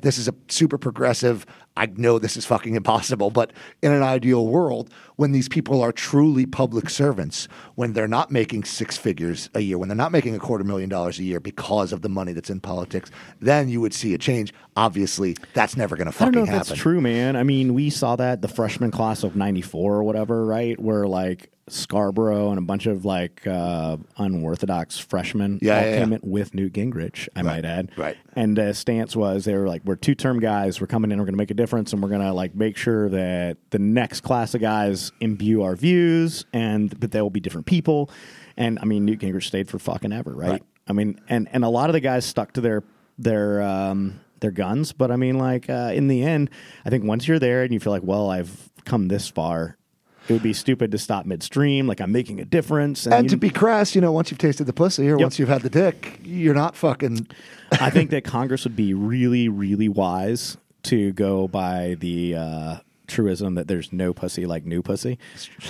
this is a super progressive, I know this is fucking impossible, but in an ideal world, when these people are truly public servants, when they're not making six figures a year, when they're not making $250,000 a year because of the money that's in politics, then you would see a change. Obviously, that's never going to fucking happen. I don't know if that's true, man. I mean, we saw that the freshman class of 94 or whatever, right? Where like Scarborough and a bunch of like unorthodox freshmen came in with Newt Gingrich, I might add. Right. And the stance was they were like, we're two-term guys. We're coming in. We're going to make a difference, and we're going to like make sure that the next class of guys imbue our views, but they will be different people. And I mean, Newt Gingrich stayed for fucking ever, right? I mean, and a lot of the guys stuck to their guns, but I mean, like in the end, I think once you're there and you feel like, well, I've come this far. It would be stupid to stop midstream, like I'm making a difference. And to be crass, once you've tasted the pussy or once you've had the dick, you're not fucking... I think that Congress would be really, really wise to go by the truism that there's no pussy like new pussy.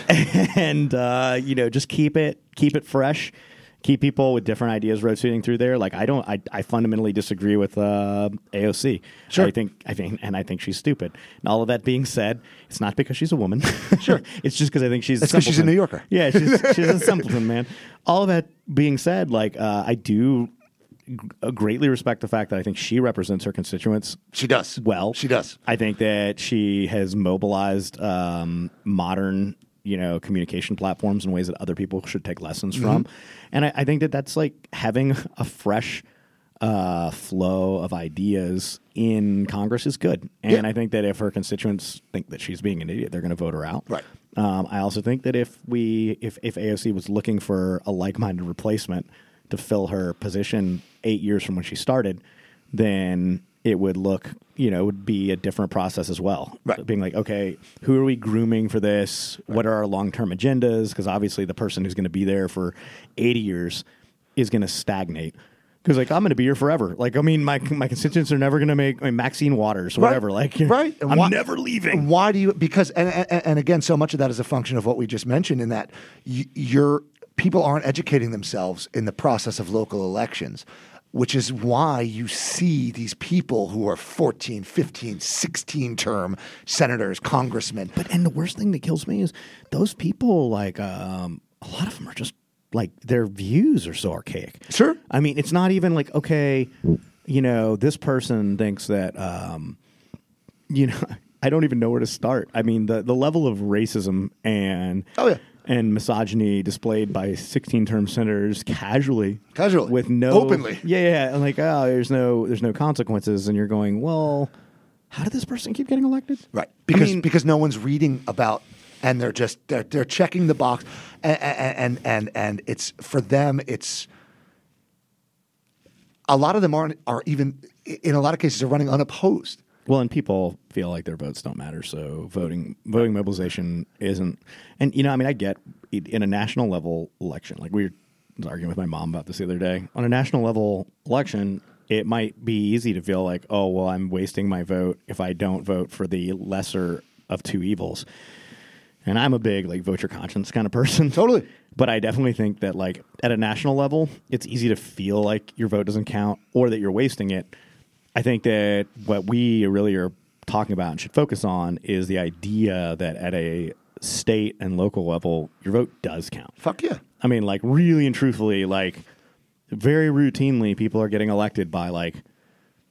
And, just keep it fresh. Keep people with different ideas rotating through there. Like I fundamentally disagree with AOC. Sure. I think she's stupid. And all of that being said, it's not because she's a woman. Sure. It's just because I think it's because she's a New Yorker. Yeah, she's a simpleton, man. All of that being said, like I do greatly respect the fact that I think she represents her constituents. She does. Well, she does. I think that she has mobilized modern communication platforms in ways that other people should take lessons from. And I think that that's like having a fresh flow of ideas in Congress is good. And I think that if her constituents think that she's being an idiot, they're going to vote her out. Right. I also think that if AOC was looking for a like-minded replacement to fill her position 8 years from when she started, then it would look, it would be a different process as well. Right. Being like, okay, who are we grooming for this? Right. What are our long-term agendas? Because obviously the person who's going to be there for 80 years is going to stagnate. Because like, I'm going to be here forever. Like, I mean, my constituents are never going to Maxine Waters or whatever. Like, I'm never leaving. Why do you, because, and again, so much of that is a function of what we just mentioned in that people aren't educating themselves in the process of local elections. which is why you see these people who are 14, 15, 16-term senators, congressmen. And the worst thing that kills me is those people, like, a lot of them are just, like, their views are so archaic. Sure. I mean, it's not even like, okay, you know, this person thinks that, you know, I don't even know where to start. I mean, the level of racism and... Oh, yeah. And misogyny displayed by 16-term senators casually, with no openly, yeah, and like, oh, there's no consequences, and you're going, well, how did this person keep getting elected? Right, because no one's reading about, and they're checking the box, and it's for them, it's a lot of them are even in a lot of cases are running unopposed. Well, and people feel like their votes don't matter, so voting mobilization isn't. And, you know, I mean, I get it, in a national level election, like we were arguing with my mom about this the other day, on a national level election, it might be easy to feel like, oh, well, I'm wasting my vote if I don't vote for the lesser of two evils. And I'm a big, like, vote your conscience kind of person. Totally. But I definitely think that, like, at a national level, it's easy to feel like your vote doesn't count or that you're wasting it. I think that what we really are talking about and should focus on is the idea that at a state and local level, your vote does count. Fuck yeah. I mean, like, really and truthfully, like, very routinely, people are getting elected by, like,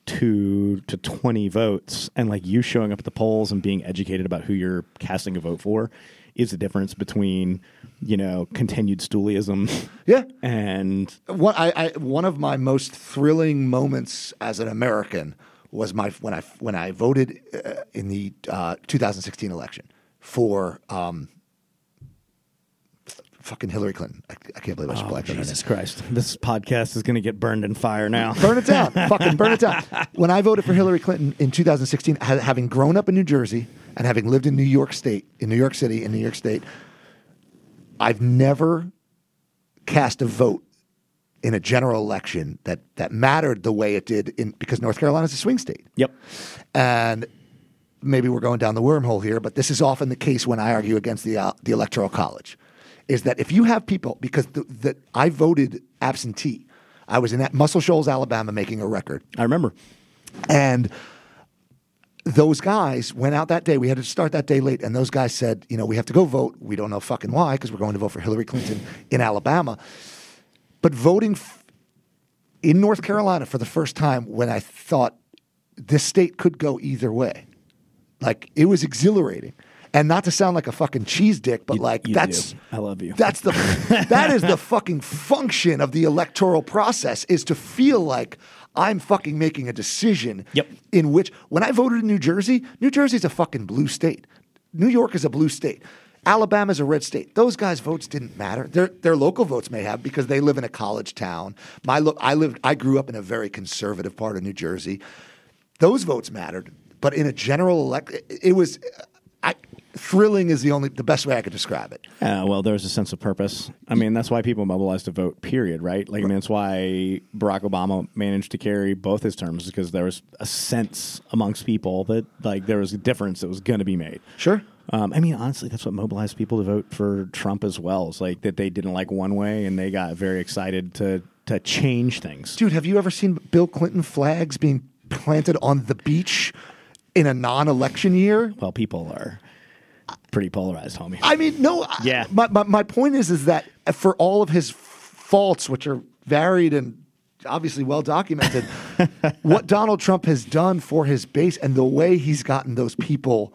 2 to 20 votes. And, like, you showing up at the polls and being educated about who you're casting a vote for is the difference between, you know, continued stoolism. Yeah. And one of my most thrilling moments as an American was when I voted in the 2016 election for fucking Hillary Clinton. I can't believe I should black her. Jesus Christ. This podcast is going to get burned in fire now. Burn it down. Fucking burn it down. When I voted for Hillary Clinton in 2016, having grown up in New Jersey and having lived in New York City, I've never cast a vote in a general election that mattered the way it did because North Carolina's a swing state. Yep. And maybe we're going down the wormhole here, but this is often the case when I argue against the Electoral College, is that if you have people, because I voted absentee. I was in that Muscle Shoals, Alabama, making a record. I remember. And those guys went out that day. We had to start that day late. And those guys said, you know, we have to go vote. We don't know fucking why, because we're going to vote for Hillary Clinton in Alabama. But voting in North Carolina for the first time, when I thought this state could go either way, like, it was exhilarating. And not to sound like a fucking cheese dick, but like, I love you. That's that is the fucking function of the electoral process, is to feel like I'm fucking making a decision. Yep. In which, when I voted in New Jersey's a fucking blue state. New York is a blue state. Alabama's a red state. Those guys' votes didn't matter. Their local votes may have, because they live in a college town. I grew up in a very conservative part of New Jersey. Those votes mattered, but in a general election, it was thrilling is the best way I could describe it. Yeah, well, there's a sense of purpose. I mean, that's why people mobilize to vote, period, right? Like, I mean, that's why Barack Obama managed to carry both his terms, because there was a sense amongst people that, like, there was a difference that was going to be made. Sure. I mean, honestly, that's what mobilized people to vote for Trump as well. It's like that they didn't like one way, and they got very excited to change things. Dude, have you ever seen Bill Clinton flags being planted on the beach in a non-election year? Well, people are pretty polarized, homie. I mean, no. Yeah. My point is that for all of his faults, which are varied and obviously well documented, what Donald Trump has done for his base and the way he's gotten those people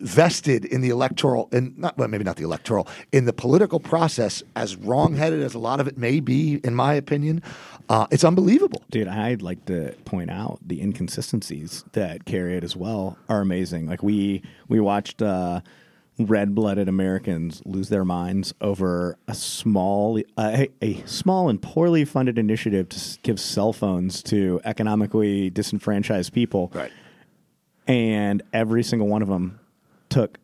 vested in the electoral, and in the political process, as wrongheaded as a lot of it may be, in my opinion, it's unbelievable. Dude, I'd like to point out the inconsistencies that carry it as well are amazing. Like, we watched red-blooded Americans lose their minds over a small and poorly funded initiative to give cell phones to economically disenfranchised people. Right. And every single one of them took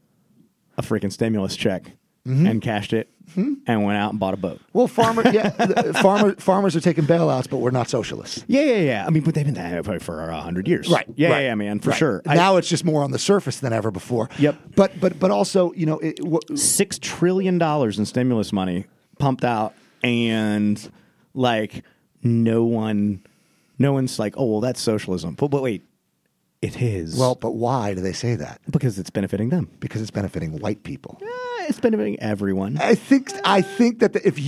a freaking stimulus check, mm-hmm, and cashed it, mm-hmm, and went out and bought a boat. Well, farmers are taking bailouts, but we're not socialists. Yeah. I mean, but they've been that way for 100 years. Right. Yeah, man, for sure. Now it's just more on the surface than ever before. Yep. But also, you know, $6 trillion in stimulus money pumped out, and, like, no one's like, oh, well, that's socialism. But wait, it is. Well, but why do they say that? Because it's benefiting them. Because it's benefiting white people. It's benefiting everyone. I think that if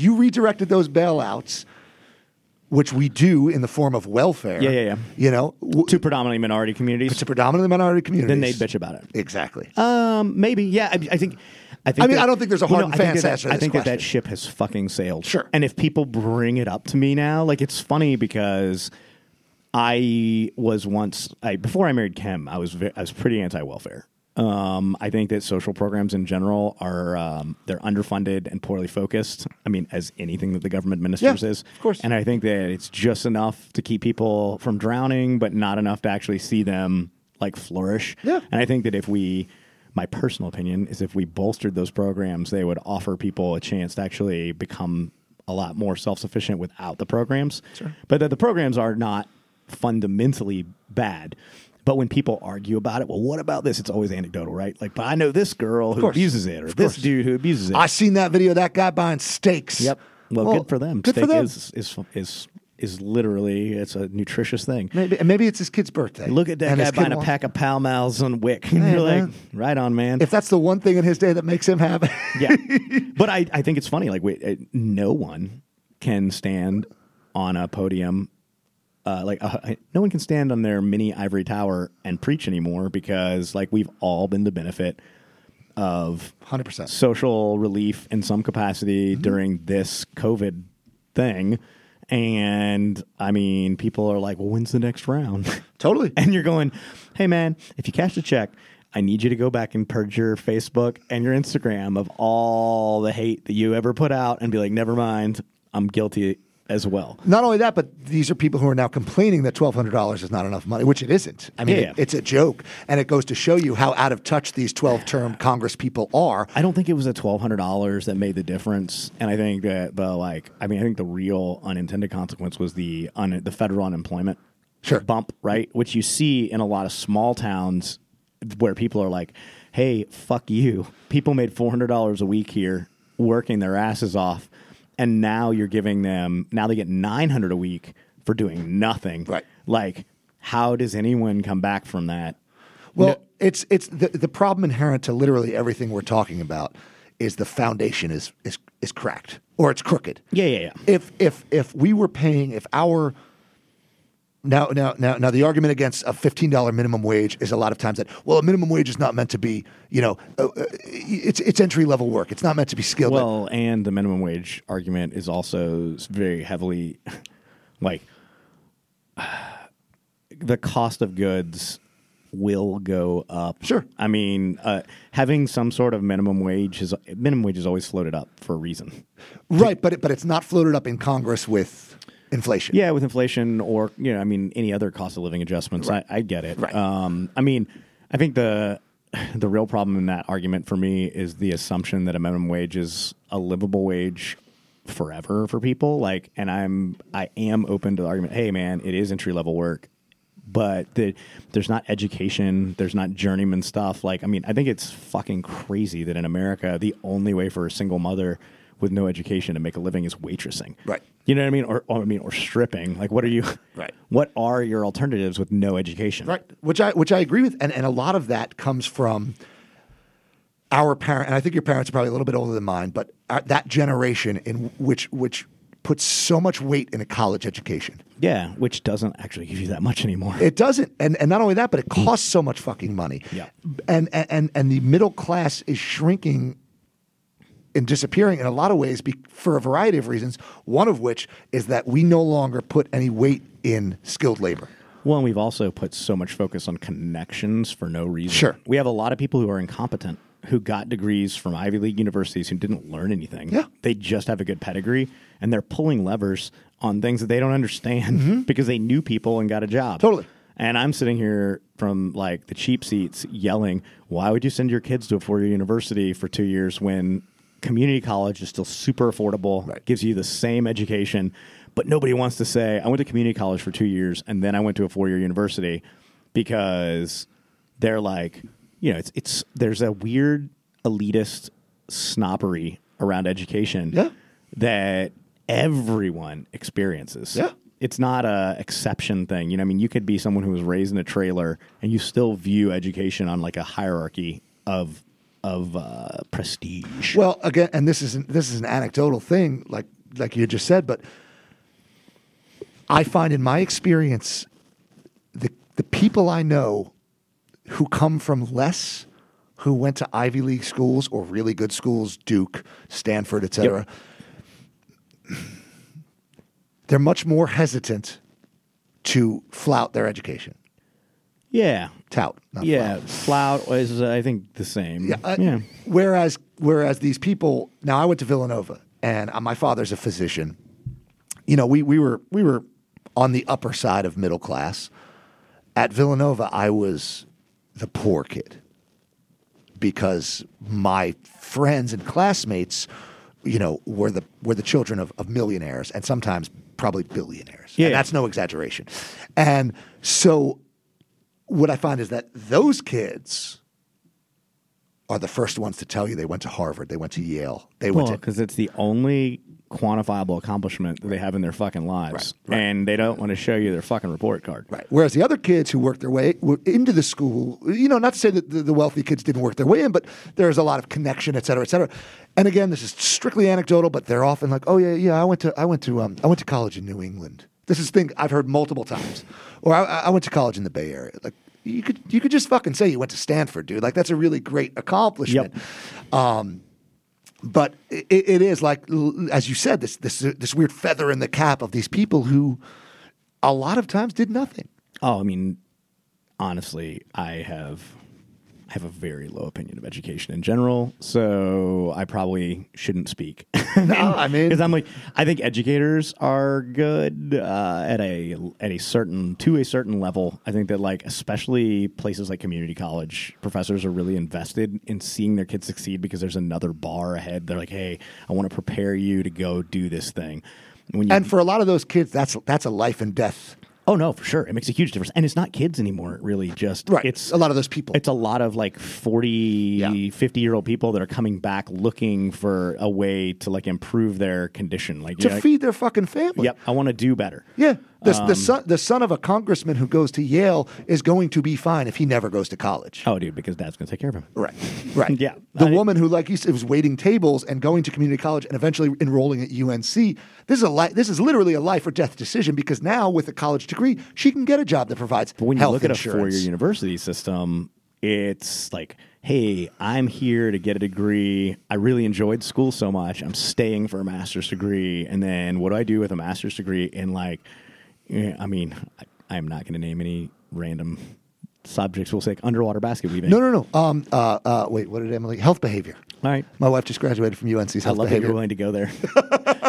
you redirected those bailouts, which we do in the form of welfare, you know, to predominantly minority communities, then they'd bitch about it. Exactly. Maybe. Yeah. I think. I mean, I don't think there's a hard and fast answer. I think that ship has fucking sailed. Sure. And if people bring it up to me now, like, it's funny because I was once, before I married Kim, I was pretty anti-welfare. I think that social programs in general are they're underfunded and poorly focused. I mean, as anything that the government ministers is. Of course. And I think that it's just enough to keep people from drowning, but not enough to actually see them like flourish. Yeah. And I think that my personal opinion is if we bolstered those programs, they would offer people a chance to actually become a lot more self-sufficient without the programs. Sure. But that the programs are not fundamentally bad. But when people argue about it, well, what about this? It's always anecdotal, right? Like, but I know this girl who abuses it, or this dude who abuses it. I seen that video of that guy buying steaks. Yep. Well, good for them. Good steak for them. Is literally, it's a nutritious thing. Maybe it's his kid's birthday. Look at that guy buying a pack of Pall Malls on Wick. Hey, you're like, right on, man. If that's the one thing in his day that makes him happy. Yeah. But I think it's funny. Like, no one can stand on a podium. No one can stand on their mini ivory tower and preach anymore because, like, we've all been the benefit of 100% social relief in some capacity during this COVID thing. And, I mean, people are like, well, when's the next round? Totally. And you're going, hey, man, if you cash the check, I need you to go back and purge your Facebook and your Instagram of all the hate that you ever put out and be like, never mind, I'm guilty as well. Not only that, but these are people who are now complaining that $1,200 is not enough money, which it isn't. I mean, It's a joke, and it goes to show you how out of touch these 12-term Congress people are. I don't think it was the $1,200 that made the difference, and I think that the real unintended consequence was the federal unemployment bump, right? Which you see in a lot of small towns where people are like, "Hey, fuck you! People made $400 a week here, working their asses off." And now you're giving them, now they get $900 a week for doing nothing. Right. Like, how does anyone come back from that? Well, it's the problem inherent to literally everything we're talking about is the foundation is cracked or it's crooked. Yeah. If we were paying, if our Now, the argument against a $15 minimum wage is a lot of times that, well, a minimum wage is not meant to be, you know, it's entry-level work. It's not meant to be skilled. Well, and the minimum wage argument is also very heavily, like, the cost of goods will go up. Sure. I mean, having some sort of minimum wage is always floated up for a reason. Right, but it's not floated up in Congress with inflation. Yeah, with inflation or, you know, I mean, any other cost of living adjustments. Right. I get it. Right. I mean, I think the real problem in that argument for me is the assumption that a minimum wage is a livable wage forever for people. Like, and I am open to the argument, hey, man, it is entry-level work, but there's not education, there's not journeyman stuff. Like, I mean, I think it's fucking crazy that in America, the only way for a single mother with no education to make a living is waitressing. Right. You know what I mean? Or stripping. Like, what are your alternatives with no education? Right. Which I agree with. And a lot of that comes from our parent, and I think your parents are probably a little bit older than mine, but that generation in which puts so much weight in a college education. Yeah, which doesn't actually give you that much anymore. It doesn't. And not only that, but it costs so much fucking money. Yeah. And the middle class is shrinking and disappearing in a lot of ways for a variety of reasons, one of which is that we no longer put any weight in skilled labor. Well, and we've also put so much focus on connections for no reason. Sure. We have a lot of people who are incompetent, who got degrees from Ivy League universities, who didn't learn anything. Yeah. They just have a good pedigree, and they're pulling levers on things that they don't understand because they knew people and got a job. Totally. And I'm sitting here from, like, the cheap seats yelling, why would you send your kids to a four-year university for 2 years when community college is still super affordable, gives you the same education, but nobody wants to say, I went to community college for 2 years and then I went to a four-year university, because they're like, you know, it's there's a weird elitist snobbery around education that everyone experiences. Yeah. It's not a exception thing. You know, I mean, you could be someone who was raised in a trailer and you still view education on like a hierarchy of prestige. Well, again, and this is an anecdotal thing, like you just said, but I find in my experience, the people I know who come from less, who went to Ivy League schools or really good schools, Duke, Stanford, et cetera, yep. They're much more hesitant to flout their education. Yeah. Tout. Not yeah. Flout is, I think, the same. Yeah. Yeah. Whereas these people, now I went to Villanova and my father's a physician. You know, we were on the upper side of middle class. At Villanova, I was the poor kid because my friends and classmates, you know, were the children of millionaires and sometimes probably billionaires. Yeah. And that's no exaggeration. And so what I find is that those kids are the first ones to tell you they went to Harvard, they went to Yale, they went to... because it's the only quantifiable accomplishment that they have in their fucking lives. Right. And they don't want to show you their fucking report card. Right. Whereas the other kids who worked their way into the school, you know, not to say that the wealthy kids didn't work their way in, but there's a lot of connection, et cetera, et cetera. And again, this is strictly anecdotal, but they're often like, oh yeah, I went to college in New England. This is a thing I've heard multiple times. Or I went to college in the Bay Area. Like you could just fucking say you went to Stanford, dude. Like that's a really great accomplishment. Yep. But it is like, as you said, this weird feather in the cap of these people who, a lot of times, did nothing. Oh, I mean, honestly, I have a very low opinion of education in general, so I probably shouldn't speak. No, I mean, because I'm like, I think educators are good at a certain level. I think that, like, especially places like community college, professors are really invested in seeing their kids succeed because there's another bar ahead. They're like, hey, I want to prepare you to go do this thing. And for a lot of those kids, that's a life and death. Oh, no, for sure. It makes a huge difference. And it's not kids anymore. It really just... Right. It's a lot of those people. It's a lot of like 40, 50-year-old people that are coming back looking for a way to like improve their condition. Like to feed their fucking family. Yep. I want to do better. Yeah. The son of a congressman who goes to Yale is going to be fine if he never goes to college. Oh, dude, because dad's going to take care of him. Right. Right. Yeah. The woman who, like you said, was waiting tables and going to community college and eventually enrolling at UNC. This is literally a life or death decision because now with a college degree, she can get a job that provides health insurance. But when you look at a four-year university system, it's like, hey, I'm here to get a degree. I really enjoyed school so much. I'm staying for a master's degree. And then what do I do with a master's degree? And like, I mean, I'm not going to name any random subjects. We'll say like underwater basket weaving. No. Wait, what did Emily? Health behavior. All right. My wife just graduated from UNC's health behavior. I love that you're willing to go there.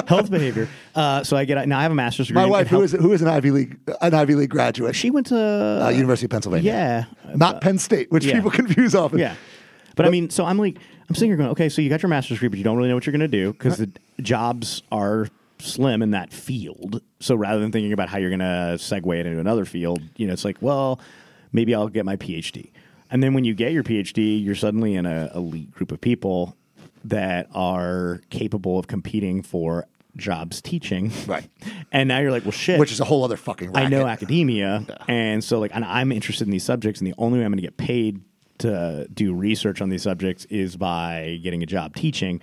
Health behavior. So I have a master's degree. My wife, who is an Ivy League graduate, she went to University of Pennsylvania. Yeah, not Penn State, which people confuse often. Yeah, but I mean, so I'm sitting here going, okay, so you got your master's degree, but you don't really know what you're going to do because the jobs are slim in that field. So rather than thinking about how you're going to segue it into another field, you know, it's like, well, maybe I'll get my PhD. And then when you get your PhD, you're suddenly in an elite group of people that are capable of competing for jobs teaching. Right. And now you're like, well, shit. Which is a whole other fucking racket. I know academia. Yeah. And so, like, and I'm interested in these subjects, and the only way I'm going to get paid to do research on these subjects is by getting a job teaching.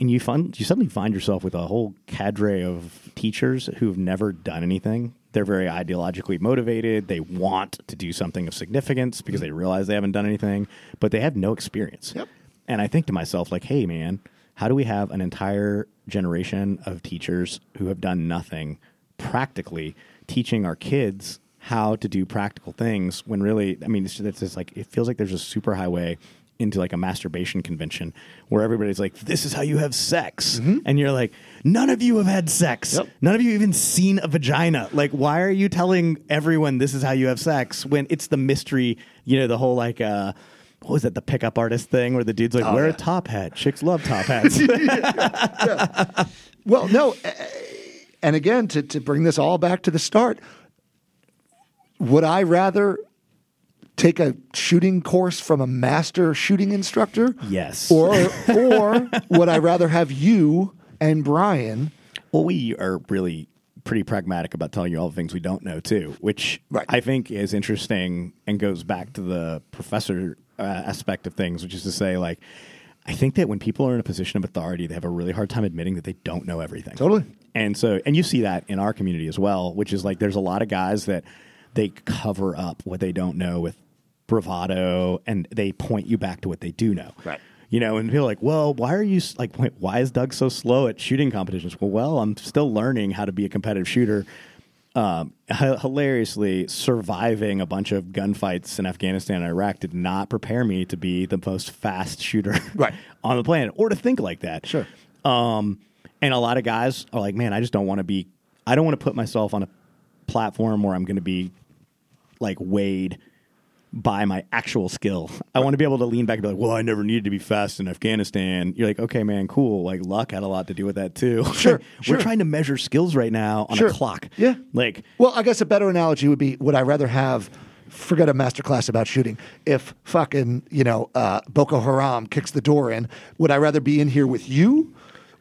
And you suddenly find yourself with a whole cadre of teachers who've never done anything. They're very ideologically motivated. They want to do something of significance because they realize they haven't done anything, but they have no experience. Yep. And I think to myself, like, hey, man, how do we have an entire generation of teachers who have done nothing practically teaching our kids how to do practical things when really, I mean, it's just like, it feels like there's a superhighway into like a masturbation convention where everybody's like, this is how you have sex. Mm-hmm. And you're like, none of you have had sex. Yep. None of you even seen a vagina. Like, why are you telling everyone this is how you have sex when it's the mystery, you know, the whole like, what was that, the pickup artist thing where the dude's like, wear a top hat. Chicks love top hats. Yeah. Well, no. And again, to bring this all back to the start, would I rather take a shooting course from a master shooting instructor? Yes. Or would I rather have you and Brian Well, we are really pretty pragmatic about telling you all the things we don't know, too, which right. I think is interesting and goes back to the professor aspect of things, which is to say, like, I think that when people are in a position of authority, they have a really hard time admitting that they don't know everything. Totally. And so, and you see that in our community as well, which is like there's a lot of guys that they cover up what they don't know with bravado, and they point you back to what they do know. Right. You know, and people are like, well, why are you like, wait, why is Doug so slow at shooting competitions? Well, I'm still learning how to be a competitive shooter. Hilariously, surviving a bunch of gunfights in Afghanistan and Iraq did not prepare me to be the most fast shooter right. on the planet, or to think like that. Sure. And a lot of guys are like, man, I just don't want to be, I don't want to put myself on a platform where I'm going to be like weighed by my actual skill. I want to be able to lean back and be like, well, I never needed to be fast in Afghanistan. You're like, okay, man, cool. Like, luck had a lot to do with that, too. Sure. We're trying to measure skills right now on a clock. Yeah. Like, well, I guess a better analogy would be, would I rather have, forget a masterclass about shooting, if fucking, you know, Boko Haram kicks the door in, would I rather be in here with you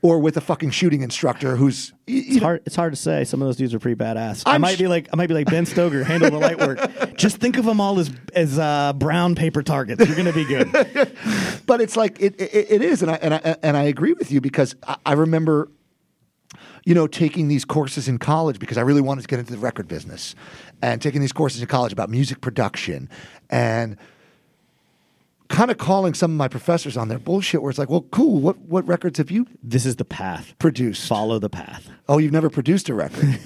or with a fucking shooting instructor who's... It's hard to say. Some of those dudes are pretty badass. I might be like Ben Stoker, handle the light work. Just think of them all as brown paper targets. You're going to be good. But it's like, it is, and I agree with you, because I remember, you know, taking these courses in college because I really wanted to get into the record business, and taking these courses in college about music production, and kind of calling some of my professors on their bullshit, where it's like, well, cool, what records have you... This is the path. ...produced? Follow the path. Oh, you've never produced a record.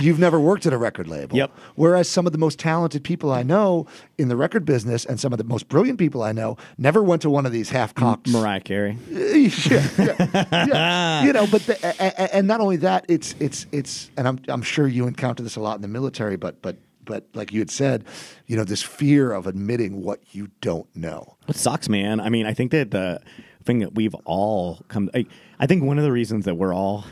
You've never worked at a record label. Yep. Whereas some of the most talented people I know in the record business, and some of the most brilliant people I know, never went to one of these half-cocked... Mariah Carey. Yeah. You know, but... And not only that, it's and I'm sure you encounter this a lot in the military, but like you had said, you know, this fear of admitting what you don't know. It sucks, man. I mean, I think that the thing that we've all come... I think one of the reasons that we're all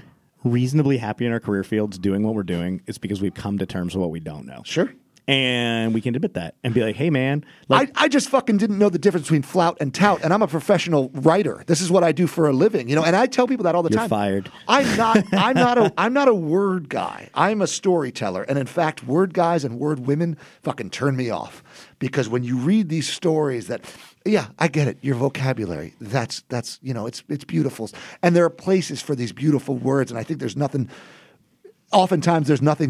reasonably happy in our career fields doing what we're doing is because we've come to terms with what we don't know. Sure. And we can admit that and be like, hey, man. Like, I just fucking didn't know the difference between flout and tout, and I'm a professional writer. This is what I do for a living, you know, and I tell people that all the time. You're fired. I'm not a word guy. I'm a storyteller. And in fact, word guys and word women fucking turn me off, because when you read these stories that, yeah, I get it, your vocabulary, that's you know, it's beautiful. And there are places for these beautiful words, and I think there's nothing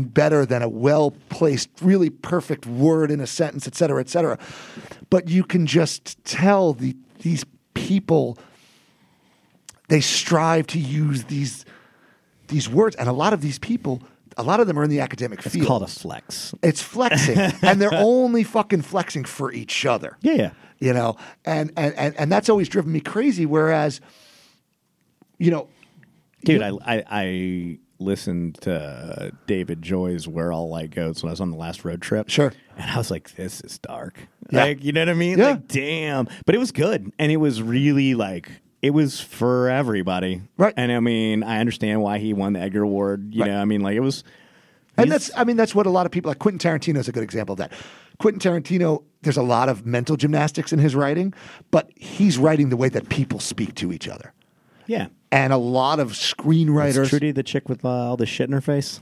better than a well-placed, really perfect word in a sentence, et cetera, et cetera. But you can just tell these people, they strive to use these words. And a lot of these people, a lot of them are in the academic field. It's called a flex. It's flexing. And they're only fucking flexing for each other. Yeah, yeah. You know, and that's always driven me crazy, whereas, you know... Dude, I listened to David Joy's Where All Light Goes when I was on the last road trip. Sure. And I was like, this is dark. Yeah. Like, you know what I mean? Yeah. Like, damn. But it was good. And it was really like, it was for everybody. Right. And I mean, I understand why he won the Edgar Award. You know, I mean, like it was. And that's what a lot of people, like Quentin Tarantino is a good example of that. Quentin Tarantino, there's a lot of mental gymnastics in his writing, but he's writing the way that people speak to each other. Yeah. And a lot of screenwriters... Is Trudy the chick with all the shit in her face?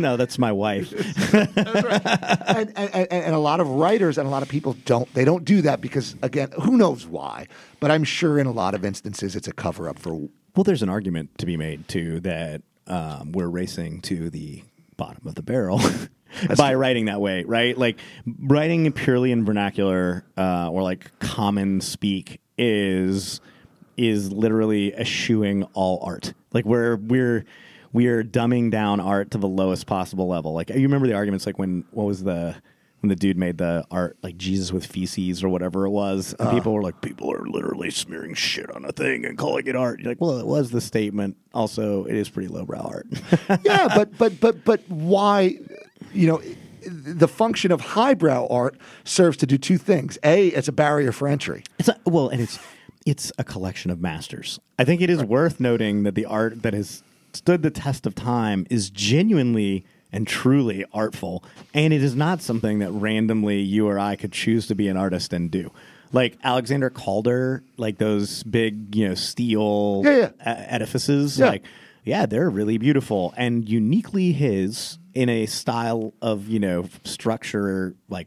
No, that's my wife. That's right. And a lot of writers and a lot of people don't do that because, again, who knows why? But I'm sure in a lot of instances it's a cover-up for... Well, there's an argument to be made, too, that we're racing to the bottom of the barrel by writing that way, right? Like, writing purely in vernacular or, like, common speak is literally eschewing all art. Like we're dumbing down art to the lowest possible level. Like you remember the arguments, like when the dude made the art like Jesus with feces or whatever it was, and people were like, people are literally smearing shit on a thing and calling it art. You're like, well, it was the statement. Also, it is pretty lowbrow art. Yeah, but why? You know, the function of highbrow art serves to do two things. A, it's a barrier for entry. It's a collection of masters. I think it is worth noting that the art that has stood the test of time is genuinely and truly artful, and it is not something that randomly you or I could choose to be an artist and do. Like Alexander Calder, like those big, you know, steel edifices, like... Yeah, they're really beautiful and uniquely his in a style of, you know, structure, like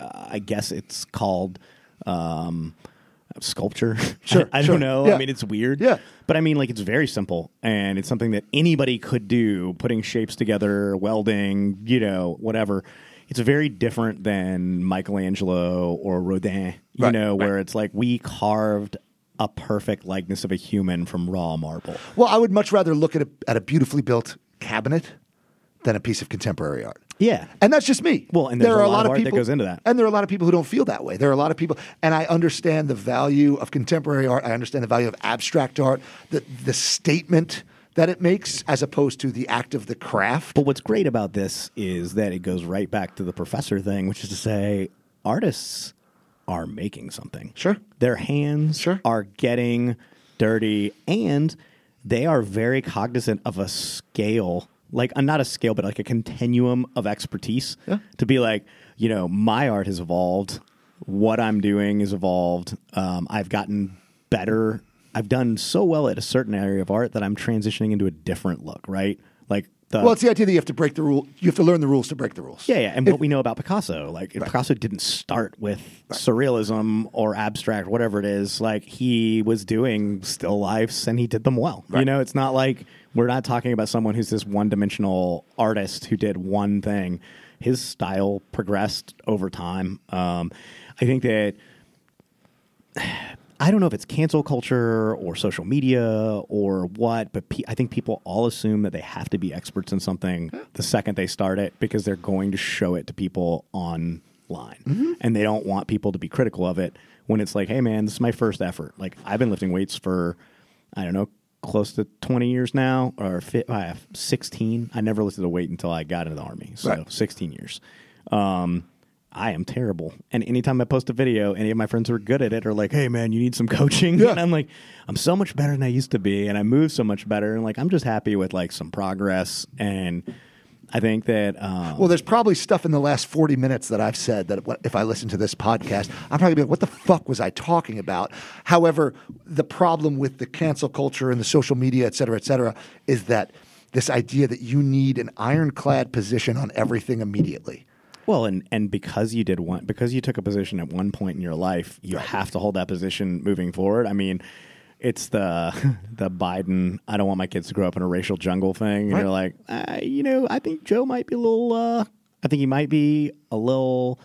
I guess it's called sculpture. Sure. I don't know. Yeah. I mean, it's weird. Yeah. But I mean, like, it's very simple and it's something that anybody could do, putting shapes together, welding, you know, whatever. It's very different than Michelangelo or Rodin, you know, where it's like we carved a perfect likeness of a human from raw marble. Well, I would much rather look at a beautifully built cabinet than a piece of contemporary art. Yeah. And that's just me. Well, and there are a lot of art people, that goes into that. And there are a lot of people who don't feel that way. There are a lot of people, and I understand the value of contemporary art. I understand the value of abstract art, the statement that it makes as opposed to the act of the craft. But what's great about this is that it goes right back to the professor thing, which is to say artists are making something. Sure. Their hands are getting dirty, and they are very cognizant of a scale, like not a scale, but like a continuum of expertise to be like, you know, my art has evolved. What I'm doing has evolved. I've gotten better. I've done so well at a certain area of art that I'm transitioning into a different look, right? Like, well, it's the idea that you have to break the rule. You have to learn the rules to break the rules. Yeah, yeah. And what we know about Picasso, like Picasso didn't start with surrealism or abstract, whatever it is. Like he was doing still lifes, and he did them well. Right. You know, it's not like we're not talking about someone who's this one-dimensional artist who did one thing. His style progressed over time. I think that. I don't know if it's cancel culture or social media or what, but I think people all assume that they have to be experts in something the second they start it because they're going to show it to people online. Mm-hmm. And they don't want people to be critical of it when it's like, hey, man, this is my first effort. Like, I've been lifting weights for, I don't know, close to 20 years now or 16. I never lifted a weight until I got into the Army, so 16 years. I am terrible. And anytime I post a video, any of my friends who are good at it are like, hey, man, you need some coaching. Yeah. And I'm like, I'm so much better than I used to be. And I move so much better. And like, I'm just happy with like some progress. And I think that. Well, there's probably stuff in the last 40 minutes that I've said that if I listen to this podcast, I'm probably going to be like, what the fuck was I talking about? However, the problem with the cancel culture and the social media, et cetera, is that this idea that you need an ironclad position on everything immediately. Well, and because you did one, because you took a position at one point in your life, you have to hold that position moving forward. I mean, it's the Biden, I don't want my kids to grow up in a racial jungle thing. And you're like, you know, I think Joe might be a little, I think he might be a little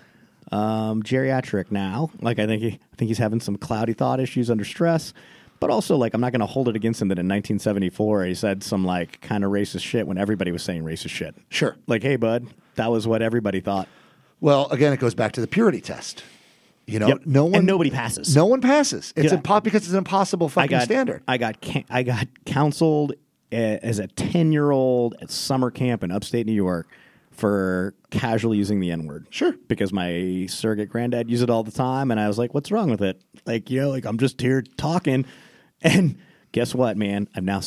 geriatric now. Like, I think he's having some cloudy thought issues under stress. But also, like, I'm not going to hold it against him that in 1974 he said some, like, kind of racist shit when everybody was saying racist shit. Sure. Like, hey, bud, that was what everybody thought. Well, again, it goes back to the purity test. You know, nobody passes. No one passes. It's because it's an impossible fucking standard. I got counseled as a 10-year-old at summer camp in upstate New York for casually using the N-word. Sure. Because my surrogate granddad used it all the time, and I was like, what's wrong with it? Like, you know, like, I'm just here talking. And guess what, man? I've now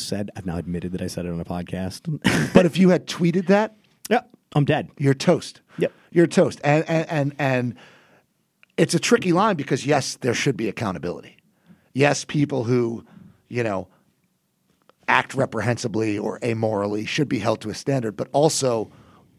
admitted that I said it on a podcast. But if you had tweeted that, I'm dead. You're toast. Yep, you're toast. And it's a tricky line because yes, there should be accountability. Yes, people who, you know, act reprehensibly or amorally should be held to a standard. But also,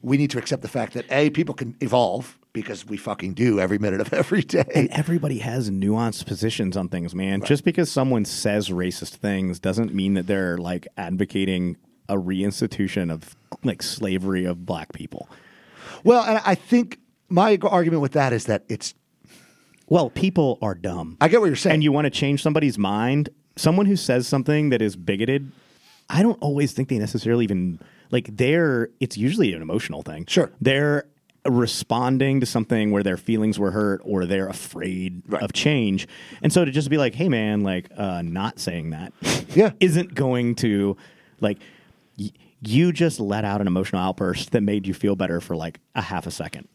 we need to accept the fact that A, people can evolve. Because we fucking do every minute of every day. And everybody has nuanced positions on things, man. Right. Just because someone says racist things doesn't mean that they're, like, advocating a reinstitution of, like, slavery of black people. Well, and I think my argument with that is that it's... Well, people are dumb. I get what you're saying. And you want to change somebody's mind. Someone who says something that is bigoted, I don't always think they necessarily even... Like, it's usually an emotional thing. Sure. They're... responding to something where their feelings were hurt or they're afraid of change. And so to just be like, hey, man, like not saying that isn't going to like you just let out an emotional outburst that made you feel better for like a half a second.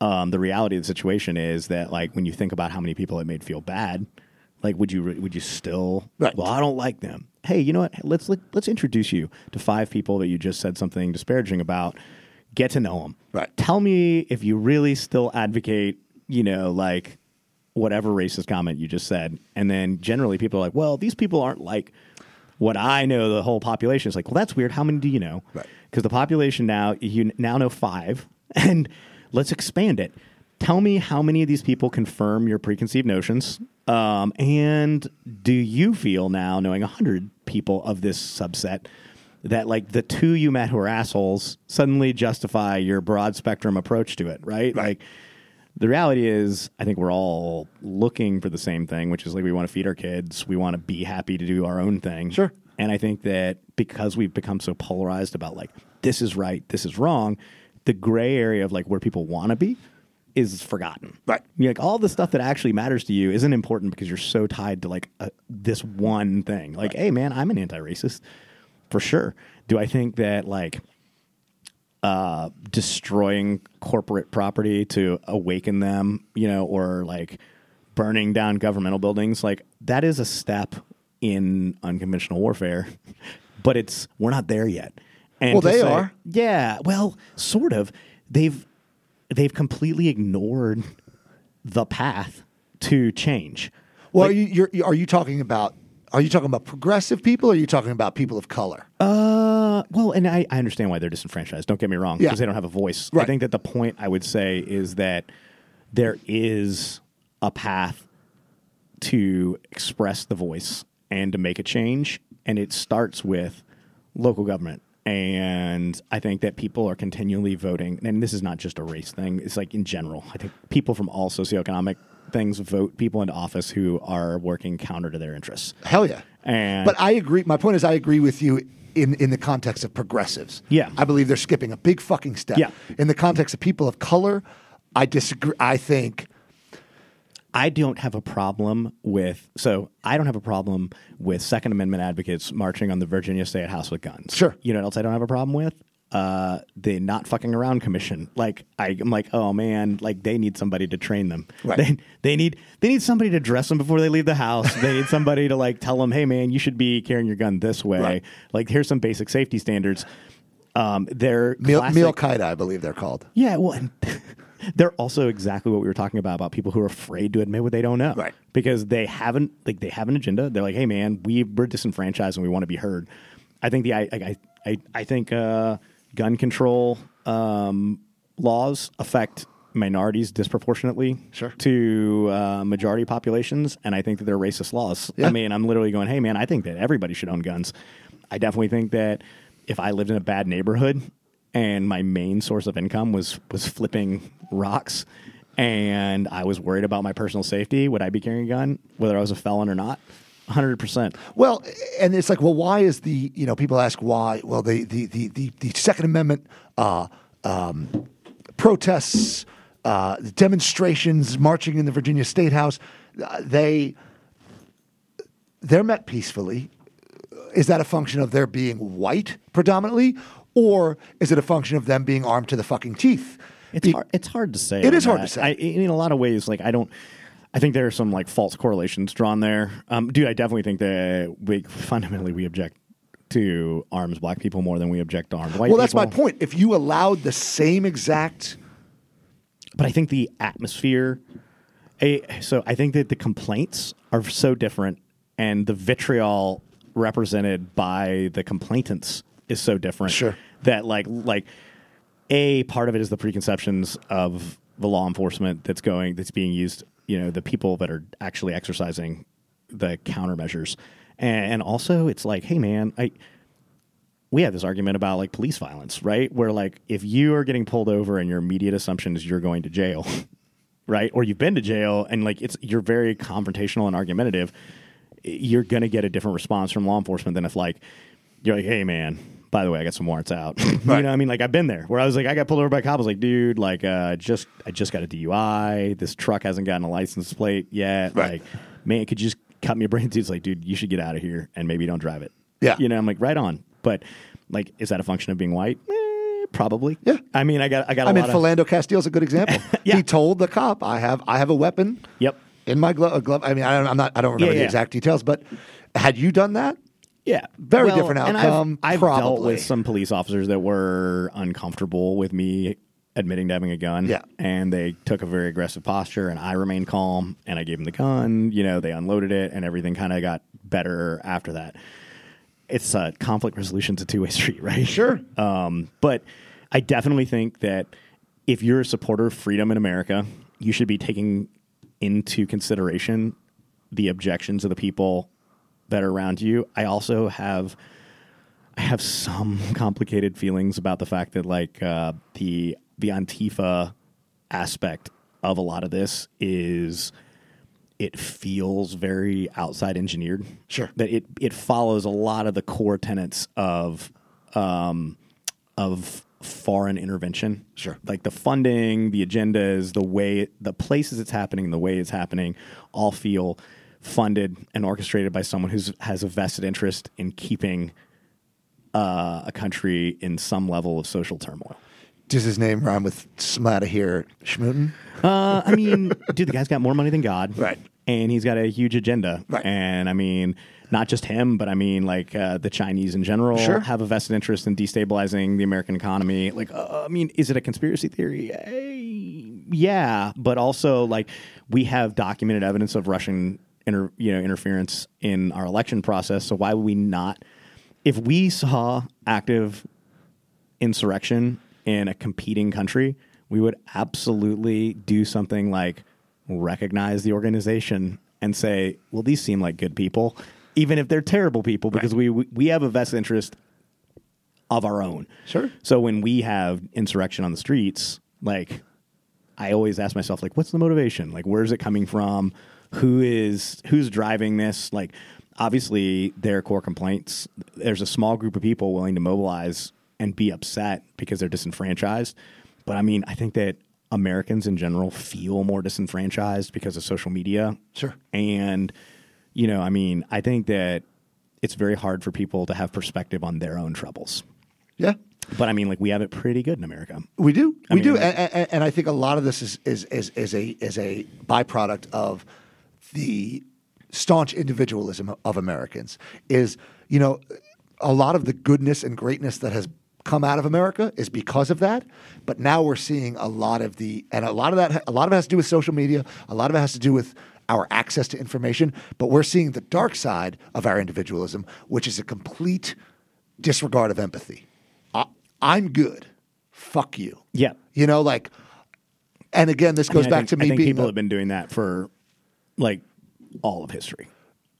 The reality of the situation is that like when you think about how many people it made feel bad, like would you still? Right. Well, I don't like them. Hey, you know what? Let's introduce you to 5 people that you just said something disparaging about. Get to know them. Right. Tell me if you really still advocate, you know, like whatever racist comment you just said. And then generally people are like, well, these people aren't like what I know, the whole population is like, well, that's weird. How many do you know? Because the population now, you now know 5, and let's expand it. Tell me how many of these people confirm your preconceived notions, and do you feel now, knowing 100 people of this subset, that like the 2 you met who are assholes suddenly justify your broad spectrum approach to it, right? Like the reality is I think we're all looking for the same thing, which is like we want to feed our kids. We want to be happy to do our own thing. Sure. And I think that because we've become so polarized about like, this is right, this is wrong, the gray area of like where people want to be is forgotten. Right. You're like all the stuff that actually matters to you isn't important because you're so tied to like this one thing. Like, hey man, I'm an anti-racist. For sure. Do I think that like destroying corporate property to awaken them, you know, or like burning down governmental buildings, like that is a step in unconventional warfare, but it's, we're not there yet. And well, they are. Yeah. Well, sort of. They've completely ignored the path to change. Well, like, are you talking about progressive people, or are you talking about people of color? Well, and I understand why they're disenfranchised. Don't get me wrong, because they don't have a voice. Right. I think that the point I would say is that there is a path to express the voice and to make a change, and it starts with local government. And I think that people are continually voting, and this is not just a race thing. It's like in general. I think people from all socioeconomic things vote people into office who are working counter to their interests. Hell yeah. But I agree. My point is I agree with you in the context of progressives. Yeah. I believe they're skipping a big fucking step. Yeah. In the context of people of color, I disagree. I don't have a problem with Second Amendment advocates marching on the Virginia State House with guns. Sure. You know what else I don't have a problem with? The Not Fucking Around Commission. Like I'm like, oh man, like they need somebody to train them. Right. They need somebody to dress them before they leave the house. They need somebody to like tell them, hey man, you should be carrying your gun this way. Right. Like here's some basic safety standards. They're Mil Qaeda, I believe they're called. Yeah. Well, and they're also exactly what we were talking about people who are afraid to admit what they don't know. Right. Because they have an agenda. They're like, hey man, we're disenfranchised and we want to be heard. I think I think gun control laws affect minorities disproportionately to majority populations, and I think that they're racist laws. Yeah. I mean, I'm literally going, hey, man, I think that everybody should own guns. I definitely think that if I lived in a bad neighborhood and my main source of income was flipping rocks and I was worried about my personal safety, would I be carrying a gun, whether I was a felon or not? 100%. Well, and it's like, well, why is the, you know, people ask why, well, the Second Amendment protests, demonstrations, marching in the Virginia State House, they're met peacefully. Is that a function of their being white predominantly, or is it a function of them being armed to the fucking teeth? It's hard to say. It is hard to say. In a lot of ways, like I think there are some like false correlations drawn there. Dude, I definitely think that we fundamentally object to arms black people more than we object to armed white people. Well, that's my point. If you allowed the same exact... But I think the atmosphere... I think that the complaints are so different, and the vitriol represented by the complainants is so different. Sure. That like a part of it is the preconceptions of the law enforcement that's being used... you know, the people that are actually exercising the countermeasures. And also it's like, hey man, we have this argument about like police violence, right? Where like, if you are getting pulled over and your immediate assumption is you're going to jail, right? Or you've been to jail and like, you're very confrontational and argumentative. You're going to get a different response from law enforcement than if like, you're like, hey man, by the way, I got some warrants out. Right. You know what I mean? Like, I've been there where I was like, I got pulled over by a cop. I was like, dude, like, I just got a DUI. This truck hasn't gotten a license plate yet. Right. Like, man, could you just cut me a break? Dude's like, dude, you should get out of here and maybe don't drive it. Yeah. You know, I'm like, right on. But, like, is that a function of being white? Probably. Yeah. I mean, I mean, Philando Castile's a good example. Yeah. He told the cop, I have a weapon. Yep. In my glove. I mean, I don't remember the exact details, but had you done that? Yeah, very different outcome. And I've dealt with some police officers that were uncomfortable with me admitting to having a gun. Yeah. And they took a very aggressive posture, and I remained calm, and I gave them the gun. You know, they unloaded it, and everything kind of got better after that. it's conflict resolution's a two-way street, right? Sure. But I definitely think that if you're a supporter of freedom in America, you should be taking into consideration the objections of the people that are around you. I also have some complicated feelings about the fact that like the Antifa aspect of a lot of this is it feels very outside engineered. Sure. That it follows a lot of the core tenets of foreign intervention. Sure. Like the funding, the agendas, the way, the places it's happening, the way it's happening all feel funded and orchestrated by someone who has a vested interest in keeping a country in some level of social turmoil. Does his name rhyme with Smata here, Schmooten? I mean, dude, the guy's got more money than God. Right. And he's got a huge agenda. Right. And, I mean, not just him, but, I mean, like, the Chinese in general sure. have a vested interest in destabilizing the American economy. Like, I mean, is it a conspiracy theory? Yeah. But also, like, we have documented evidence of Russian interference in our election process. So why would we not? If we saw active insurrection in a competing country, we would absolutely do something like recognize the organization and say, well, these seem like good people, even if they're terrible people, because right. we have a vested interest of our own. Sure. So when we have insurrection on the streets, like I always ask myself, like, what's the motivation? Like, where's it coming from? Who's driving this? Like, obviously, their core complaints, there's a small group of people willing to mobilize and be upset because they're disenfranchised. But I mean, I think that Americans in general feel more disenfranchised because of social media. Sure. And, you know, I mean, I think that it's very hard for people to have perspective on their own troubles. Yeah. But I mean, like, we have it pretty good in America. We do. We do. And I think a lot of this is a byproduct of the staunch individualism of Americans. Is, you know, a lot of the goodness and greatness that has come out of America is because of that. But now we're seeing a lot of it has to do with social media. A lot of it has to do with our access to information, but we're seeing the dark side of our individualism, which is a complete disregard of empathy. I'm good. Fuck you. Yeah. You know, like, and again, this goes back to me being. I think people have been doing that for like all of history.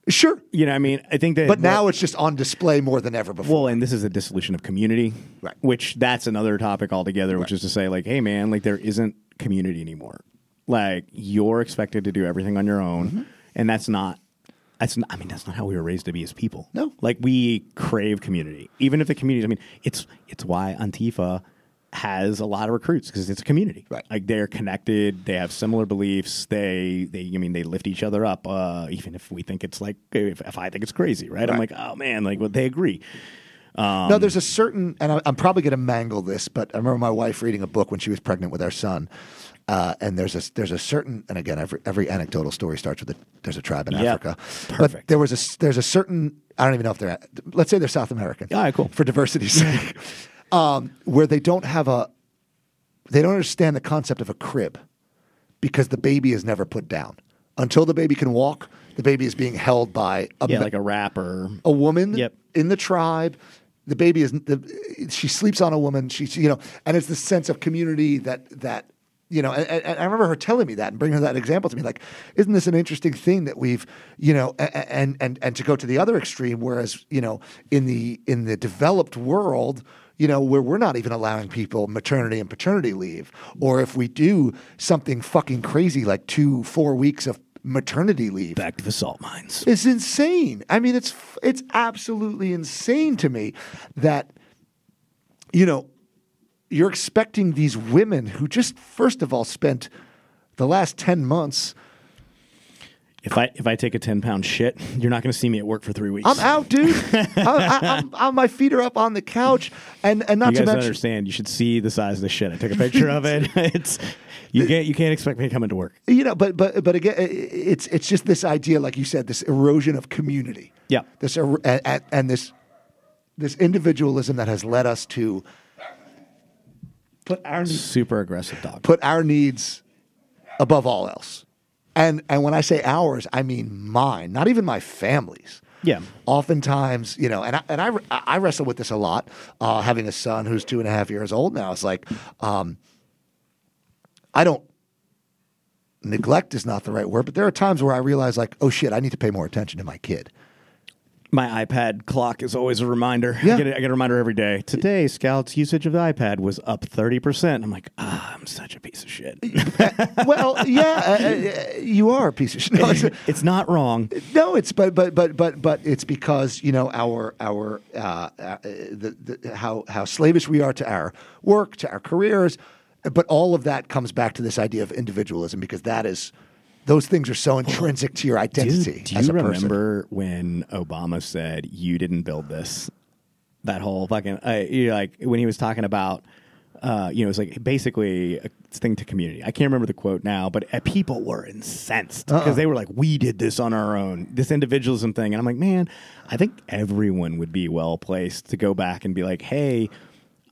Sure. You know what I mean? I think that. But now it's just on display more than ever before. Well, and this is a dissolution of community, right? Which that's another topic altogether, right. Which is to say, like, hey, man, like, there isn't community anymore. Like, you're expected to do everything on your own. Mm-hmm. And that's not how we were raised to be as people. No. Like, we crave community. Even if the community, I mean, it's why Antifa has a lot of recruits, because it's a community. Right. Like, they're connected. They have similar beliefs. They lift each other up, even if we think it's like, if I think it's crazy, right? I'm like, oh, man, like, well, they agree. No, there's a certain, and I'm probably going to mangle this, but I remember my wife reading a book when she was pregnant with our son. And there's a certain, and again, every anecdotal story starts with there's a tribe in Africa. Perfect. But there's a certain, I don't even know if they're, let's say they're South American. All right, cool. For diversity's sake. Where they don't have they don't understand the concept of a crib, because the baby is never put down until the baby can walk. The baby is being held by like a rapper, a woman in the tribe. The baby she sleeps on a woman. She you know, and it's the sense of community that you know. And I remember her telling me that and bringing that example to me. Like, isn't this an interesting thing that we've, you know, and to go to the other extreme, whereas, you know, in the developed world, you know, where we're not even allowing people maternity and paternity leave. Or if we do something fucking crazy like 4 weeks of maternity leave. Back to the salt mines. It's insane. I mean, it's absolutely insane to me that, you know, you're expecting these women who just, first of all, spent the last 10 months... If I take a 10-pound shit, you're not going to see me at work for 3 weeks. I'm out, dude. My feet are up on the couch, and not to mention, you guys understand. You should see the size of the shit. I took a picture of it. It's you can't expect me to come into work. You know, but again, it's just this idea, like you said, this erosion of community. Yeah. This and this individualism that has led us to put our super aggressive dog. Put our needs above all else. And when I say ours, I mean mine, not even my family's. Yeah. Oftentimes, you know, and I wrestle with this a lot, having a son who's 2.5 years old now. It's like, I don't, neglect is not the right word, but there are times where I realize, like, oh shit, I need to pay more attention to my kid. My iPad clock is always a reminder. Yeah. I get a reminder every day. Today, Scout's usage of the iPad was up 30%. I'm like, I'm such a piece of shit. Well, yeah, you are a piece of shit. No, it's not wrong. No, it's but it's because, you know, how slavish we are to our work, to our careers, but all of that comes back to this idea of individualism, because that is. Those things are so intrinsic to your identity. Do you as a remember person. When Obama said, you didn't build this? That whole fucking, you know, like when he was talking about, you know, it's like basically a thing to community. I can't remember the quote now, but people were incensed because they were like, we did this on our own, this individualism thing. And I'm like, man, I think everyone would be well placed to go back and be like, hey,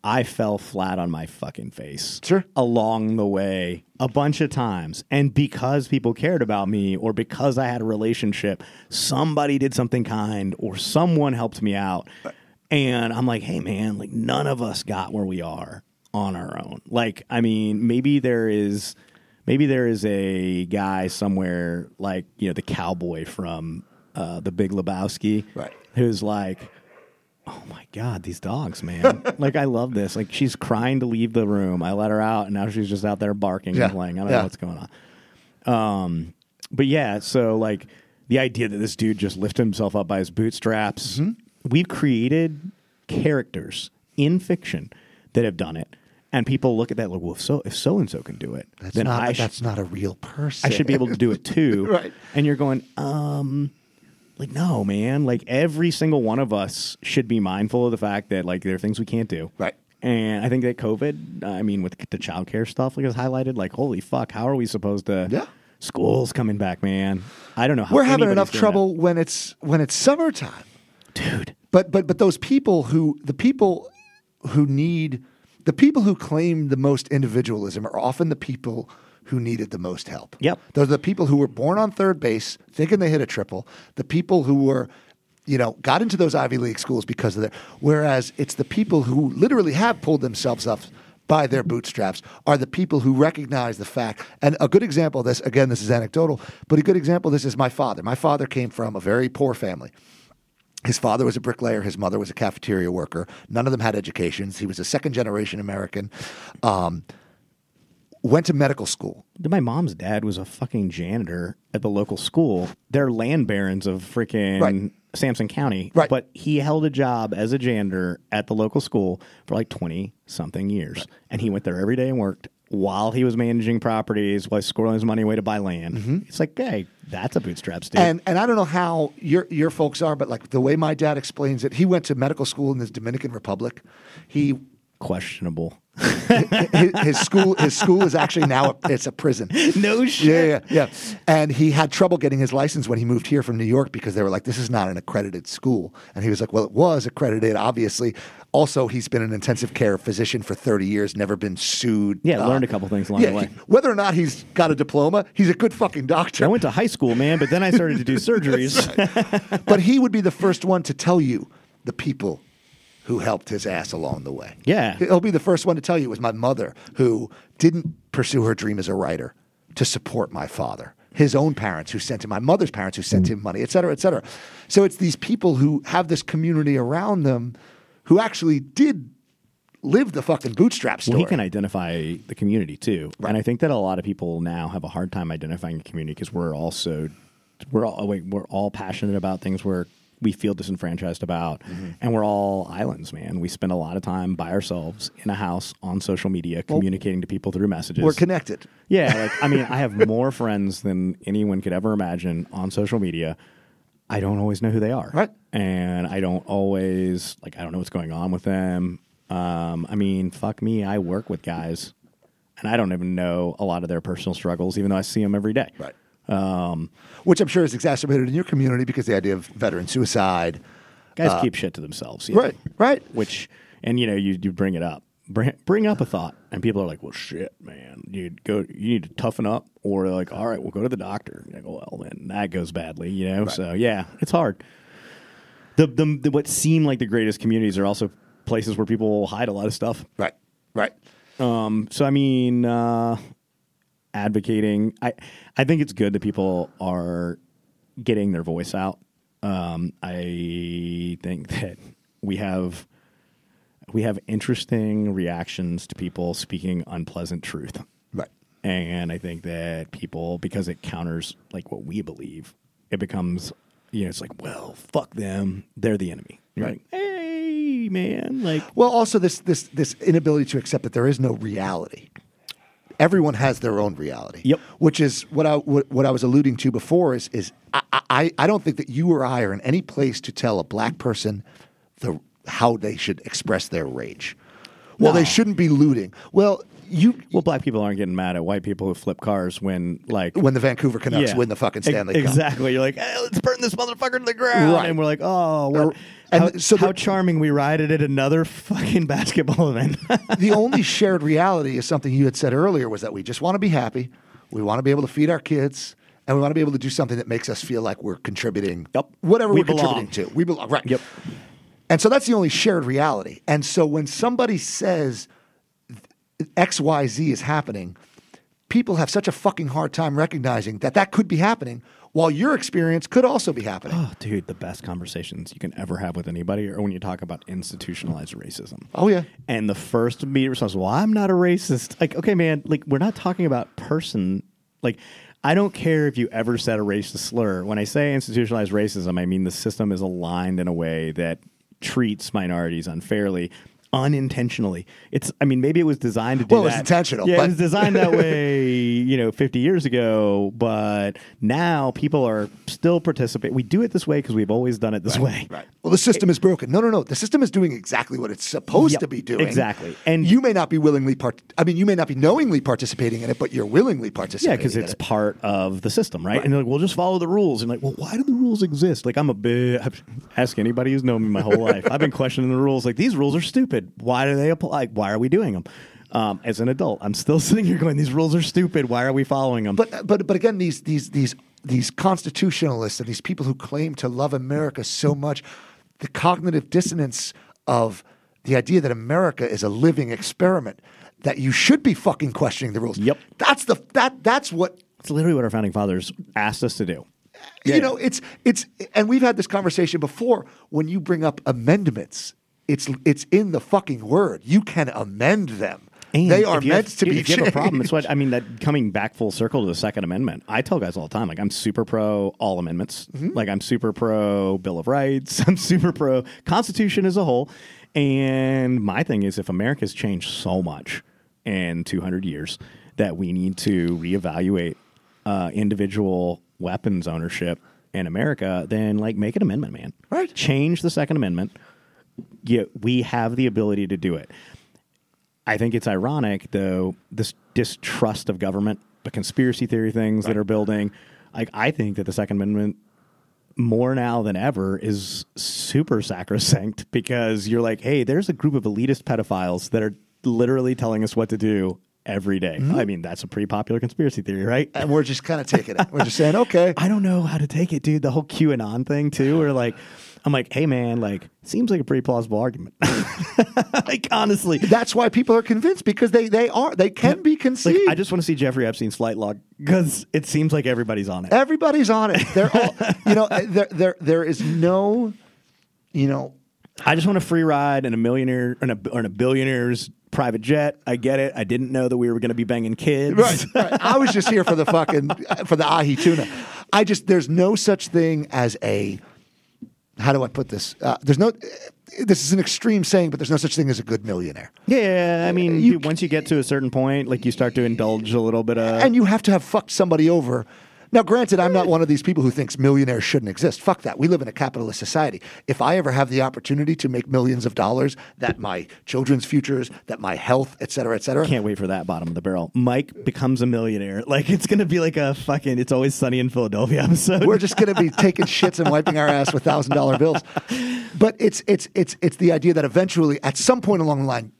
I fell flat on my fucking face along the way a bunch of times. And because people cared about me, or because I had a relationship, somebody did something kind, or someone helped me out. And I'm like, hey, man, like none of us got where we are on our own. Like, I mean, maybe there is a guy somewhere, like, you know, the cowboy from The Big Lebowski, right? Who's like, oh my God, these dogs, man. Like, I love this. Like, she's crying to leave the room. I let her out, and now she's just out there barking and playing. I don't know what's going on. But yeah, so like the idea that this dude just lifted himself up by his bootstraps. Mm-hmm. We've created characters in fiction that have done it. And people look at that like, well, if so-and-so can do it, that's not a real person. I should be able to do it too. Right. And you're going, like, no, man, like every single one of us should be mindful of the fact that, like, there are things we can't do. Right. And I think that COVID, I mean, with the childcare stuff, like, was highlighted, like, holy fuck, how are we supposed to? Yeah. School's coming back, man. I don't know how we're having enough trouble when it's summertime, dude. But those people who claim the most individualism are often the people who needed the most help. Yep. Those are the people who were born on third base thinking they hit a triple, the people who were, you know, got into those Ivy League schools because of their, whereas it's the people who literally have pulled themselves up by their bootstraps are the people who recognize the fact. And a good example of this, again, this is anecdotal, but a good example of this is my father. My father came from a very poor family. His father was a bricklayer. His mother was a cafeteria worker. None of them had educations. He was a second-generation American. Went to medical school. My mom's dad was a fucking janitor at the local school. They're land barons of freaking Sampson County. Right. But he held a job as a janitor at the local school for like 20-something years. Right. And he went there every day and worked while he was managing properties, while squirreling his money away to buy land. Mm-hmm. It's like, hey, that's a bootstraps dude. And I don't know how your folks are, but like the way my dad explains it, he went to medical school in the Dominican Republic. He... questionable. his school is actually now it's a prison. No shit. Yeah. And he had trouble getting his license when he moved here from New York because they were like, this is not an accredited school. And he was like, well, it was accredited, obviously. Also, he's been an intensive care physician for 30 years, never been sued. Yeah, learned a couple things along the way. Whether or not he's got a diploma, he's a good fucking doctor. I went to high school, man, but then I started to do surgeries. Right. But he would be the first one to tell you the people who helped his ass along the way. Yeah. He'll be the first one to tell you it was my mother who didn't pursue her dream as a writer to support my father, his own parents who sent him, my mother's parents who sent him money, et cetera, et cetera. So it's these people who have this community around them who actually did live the fucking bootstrap story. Well, he can identify the community too. Right. And I think that a lot of people now have a hard time identifying a community because we're all passionate about things we feel disenfranchised about, mm-hmm. and we're all islands, man. We spend a lot of time by ourselves in a house on social media, communicating to people through messages. We're connected. Yeah, like, I mean, I have more friends than anyone could ever imagine on social media. I don't always know who they are, right? And I don't always like. I don't know what's going on with them. I mean, fuck me. I work with guys, and I don't even know a lot of their personal struggles, even though I see them every day, right? Which I'm sure is exacerbated in your community because the idea of veteran suicide. Guys keep shit to themselves. Yeah. Right. Which, and you know, you bring it up. Bring up a thought, and people are like, well, shit, man. You need to toughen up, or they're like, all right, we'll go to the doctor. You're like, well, then that goes badly, you know? Right. So, yeah, it's hard. The what seem like the greatest communities are also places where people hide a lot of stuff. Right, right. So I mean, advocating. I think it's good that people are getting their voice out. I think that we have interesting reactions to people speaking unpleasant truth. Right. And I think that people, because it counters like what we believe, it becomes, you know, it's like, well, fuck them. They're the enemy. You're right. Like, hey, man. Like, well, also this inability to accept that there is no reality. Everyone has their own reality. Yep. Which is what I was alluding to before is I don't think that you or I are in any place to tell a black person how they should express their rage. Well, they shouldn't be looting. Well, black people aren't getting mad at white people who flip cars when the Vancouver Canucks win the fucking Stanley Cup. Exactly. You're like, hey, let's burn this motherfucker to the ground. Right. And we're like, oh, how charming we ride it at another fucking basketball event. The only shared reality is something you had said earlier, was that we just want to be happy. We want to be able to feed our kids. And we want to be able to do something that makes us feel like we're contributing. Yep. Whatever we're contributing to. We belong. Right. Yep. And so that's the only shared reality. And so when somebody says XYZ is happening, people have such a fucking hard time recognizing that could be happening, while your experience could also be happening. Oh, dude, the best conversations you can ever have with anybody are when you talk about institutionalized racism. Oh, yeah. And the first immediate response, well, I'm not a racist. Like, okay, man, like, we're not talking about person. Like, I don't care if you ever said a racist slur. When I say institutionalized racism, I mean the system is aligned in a way that treats minorities unfairly, unintentionally. Maybe it was designed to do that. Well, it was intentional. Yeah, but it was designed that way, 50 years ago, but now people are still participating. We do it this way because we've always done it this way. Right. Well, the system is broken. No. The system is doing exactly what it's supposed to be doing. Exactly. And you may not be you may not be knowingly participating in it, but you're willingly participating in it. Yeah, because it's part of the system, right? And they're like, we'll just follow the rules. And like, well, why do the rules exist? Like, ask anybody who's known me my whole life. I've been questioning the rules. Like, these rules are stupid. Why do they apply? Like, why are we doing them? As an adult, I'm still sitting here going, "These rules are stupid. Why are we following them?" But again, these constitutionalists and these people who claim to love America so much, the cognitive dissonance of the idea that America is a living experiment, that you should be fucking questioning the rules. Yep, that's literally what our founding fathers asked us to do. Yeah. And we've had this conversation before. When you bring up amendments, It's in the fucking word. You can amend them. And they are meant to be changed. If you have a problem, it's that coming back full circle to the Second Amendment, I tell guys all the time, like, I'm super pro all amendments. Mm-hmm. Like, I'm super pro Bill of Rights. I'm super pro Constitution as a whole. And my thing is, if America's changed so much in 200 years that we need to reevaluate individual weapons ownership in America, then, like, make an amendment, man. Right. Change the Second Amendment. Yeah, we have the ability to do it. I think it's ironic, though, this distrust of government, the conspiracy theory things that are building. Like, I think that the Second Amendment, more now than ever, is super sacrosanct, because you're like, hey, there's a group of elitist pedophiles that are literally telling us what to do every day. Mm-hmm. I mean, that's a pretty popular conspiracy theory, right? And we're just kind of taking it. We're just saying, okay. I don't know how to take it, dude. The whole QAnon thing, too, or like... I'm like, hey, man, like, seems like a pretty plausible argument. Like, honestly. That's why people are convinced, because they can be conceived. Like, I just want to see Jeffrey Epstein's flight log, because it seems like everybody's on it. Everybody's on it. They're all, there is no, I just want a free ride in a millionaire or in a billionaire's private jet. I get it. I didn't know that we were going to be banging kids. Right. I was just here for the ahi tuna. There's no such thing as a... How do I put this? This is an extreme saying, but there's no such thing as a good millionaire. Yeah, I mean, once you get to a certain point, like, you start to indulge a little bit of... And you have to have fucked somebody over. Now, granted, I'm not one of these people who thinks millionaires shouldn't exist. Fuck that. We live in a capitalist society. If I ever have the opportunity to make millions of dollars, that my children's futures, that my health, et cetera... Can't wait for that bottom of the barrel. Mike becomes a millionaire. Like, it's going to be like a fucking It's Always Sunny in Philadelphia episode. We're just going to be taking shits and wiping our ass with $1,000 bills. But it's the idea that eventually, at some point along the line,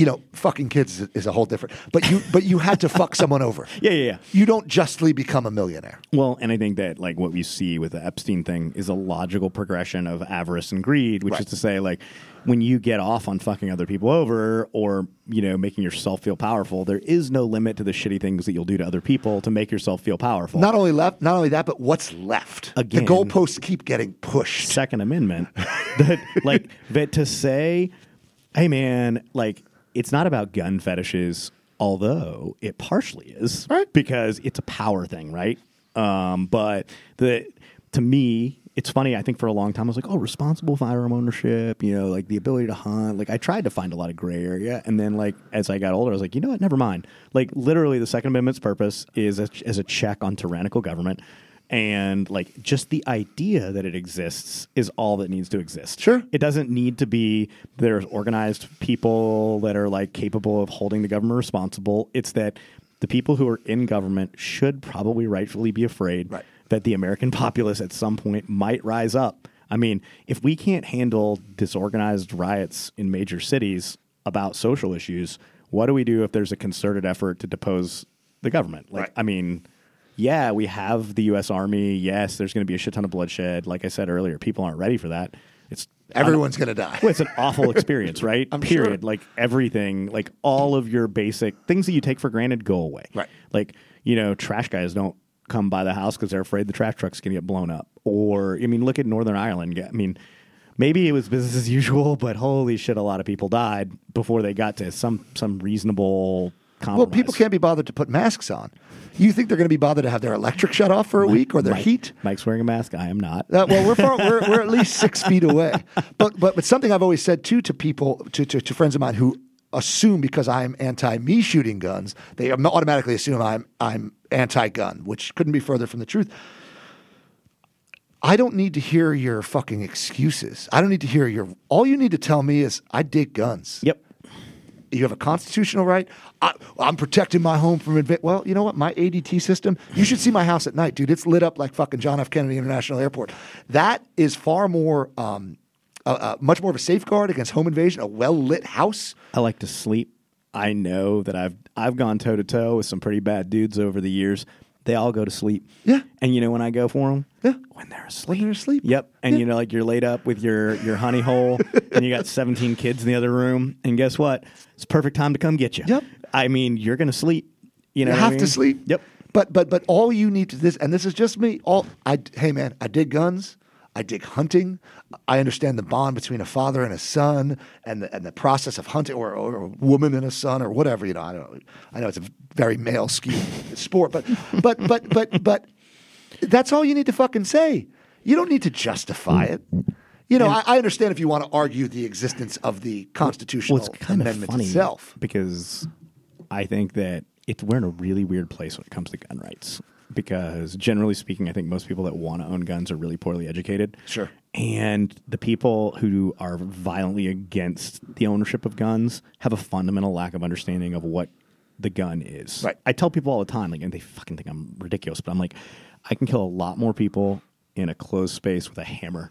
you know, fucking kids is a whole different. But you had to fuck someone over. Yeah. You don't justly become a millionaire. Well, and I think that like what we see with the Epstein thing is a logical progression of avarice and greed, which is to say, like, when you get off on fucking other people over or, you know, making yourself feel powerful, there is no limit to the shitty things that you'll do to other people to make yourself feel powerful. Not only that, but what's left? Again, the goalposts keep getting pushed. Second Amendment. that to say, hey man, like, it's not about gun fetishes, although it partially is, right? Because it's a power thing, right? But to me, it's funny, I think for a long time I was like, oh, responsible firearm ownership, you know, like the ability to hunt. Like I tried to find a lot of gray area. And then like as I got older, I was like, you know what, never mind. Like literally the Second Amendment's purpose is as a check on tyrannical government. And like just the idea that it exists is all that needs to exist. Sure. It doesn't need to be there's organized people that are like capable of holding the government responsible. It's that the people who are in government should probably rightfully be afraid. Right. That the American populace at some point might rise up. I mean, if we can't handle disorganized riots in major cities about social issues, what do we do if there's a concerted effort to depose the government? Like, right. I mean, yeah, we have the U.S. Army. Yes, there's going to be a shit ton of bloodshed. Like I said earlier, people aren't ready for that. Everyone's going to die. Well, it's an awful experience, right? Period. Sure. Like everything, like all of your basic things that you take for granted go away. Right. Like, you know, trash guys don't come by the house because they're afraid the trash truck's going to get blown up. Or, I mean, look at Northern Ireland. I mean, maybe it was business as usual, but holy shit, a lot of people died before they got to some reasonable compromise. Well, people can't be bothered to put masks on. You think they're going to be bothered to have their electric shut off for a week or their heat? Mike's wearing a mask. I am not. Well, we're at least 6 feet away. But something I've always said, too, to people, to friends of mine who assume because I'm anti-me shooting guns, they automatically assume I'm anti-gun, which couldn't be further from the truth. I don't need to hear your fucking excuses. I don't need to hear all you need to tell me is I dig guns. Yep. You have a constitutional right. I'm protecting my home from well, you know what? My ADT system, you should see my house at night, dude. It's lit up like fucking John F. Kennedy International Airport. That is far more, much more of a safeguard against home invasion, a well-lit house. I like to sleep. I know that I've gone toe-to-toe with some pretty bad dudes over the years. They all go to sleep. Yeah. And you know when I go for them? Yeah. When they're asleep. Yep. And you know, like you're laid up with your honey hole and you got 17 kids in the other room. And guess what? It's perfect time to come get you. Yep. I mean, you're going to sleep. You know, you have to sleep. Yep. But all you need to this, and this is just me, hey man, I dig guns. I dig hunting. I understand the bond between a father and a son, and the process of hunting, or a woman and a son, or whatever. You know, I know it's a very male skewed sport, but that's all you need to fucking say. You don't need to justify it. You know, I understand if you want to argue the existence of the constitutional amendment itself, because I think that we're in a really weird place when it comes to gun rights. Because generally speaking, I think most people that want to own guns are really poorly educated. Sure. And the people who are violently against the ownership of guns have a fundamental lack of understanding of what the gun is. Right. I tell people all the time, like, and they fucking think I'm ridiculous, but I'm like, I can kill a lot more people in a closed space with a hammer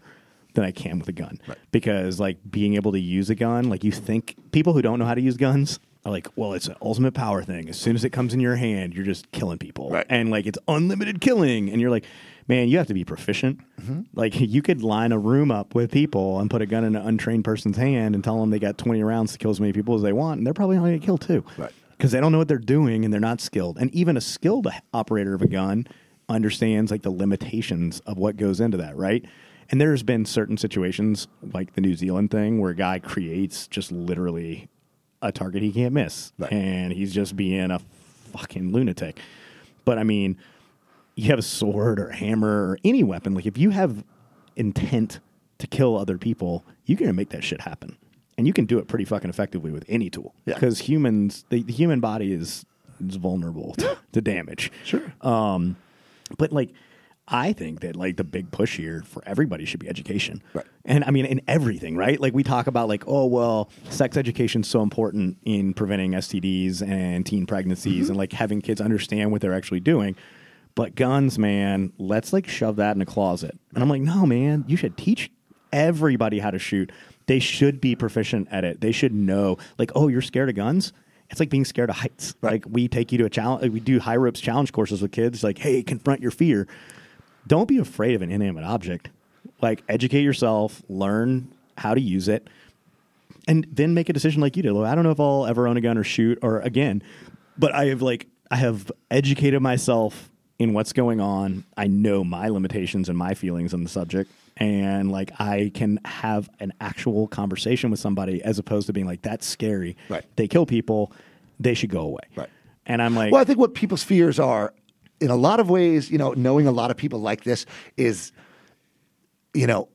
than I can with a gun. Right. Because, like, being able to use a gun, like, you think people who don't know how to use guns are like, well, it's an ultimate power thing. As soon as it comes in your hand, you're just killing people. Right. And, like, it's unlimited killing. And you're like, man, you have to be proficient. Mm-hmm. Like, you could line a room up with people and put a gun in an untrained person's hand and tell them they got 20 rounds to kill as many people as they want, and they're probably only going to kill two. Right. Because they don't know what they're doing, and they're not skilled. And even a skilled operator of a gun understands, like, the limitations of what goes into that, right? And there's been certain situations, like the New Zealand thing, where a guy creates just literally a target he can't miss. Right. And he's just being a fucking lunatic. But I mean, you have a sword or a hammer or any weapon. Like if you have intent to kill other people, you're going to make that shit happen. And you can do it pretty fucking effectively with any tool. Because humans, the human body is vulnerable to damage. Sure. But like, I think that, like, the big push here for everybody should be education. Right. And, I mean, in everything, right? Like, we talk about, like, oh, well, sex education is so important in preventing STDs and teen pregnancies and, like, having kids understand what they're actually doing. But guns, man, let's, like, shove that in a closet. And I'm like, no, man, you should teach everybody how to shoot. They should be proficient at it. They should know, like, oh, you're scared of guns? It's like being scared of heights. Right. Like, we take you to a challenge. Like, we do high ropes challenge courses with kids. Like, hey, confront your fear. Don't be afraid of an inanimate object. Like, educate yourself, learn how to use it, and then make a decision like you did. I don't know if I'll ever own a gun or shoot or again, but I have educated myself in what's going on. I know my limitations and my feelings on the subject. And like, I can have an actual conversation with somebody as opposed to being like, that's scary. Right. They kill people. They should go away. Right. And I'm like, well, I think what people's fears are in a lot of ways, you know, knowing a lot of people like this is, you know,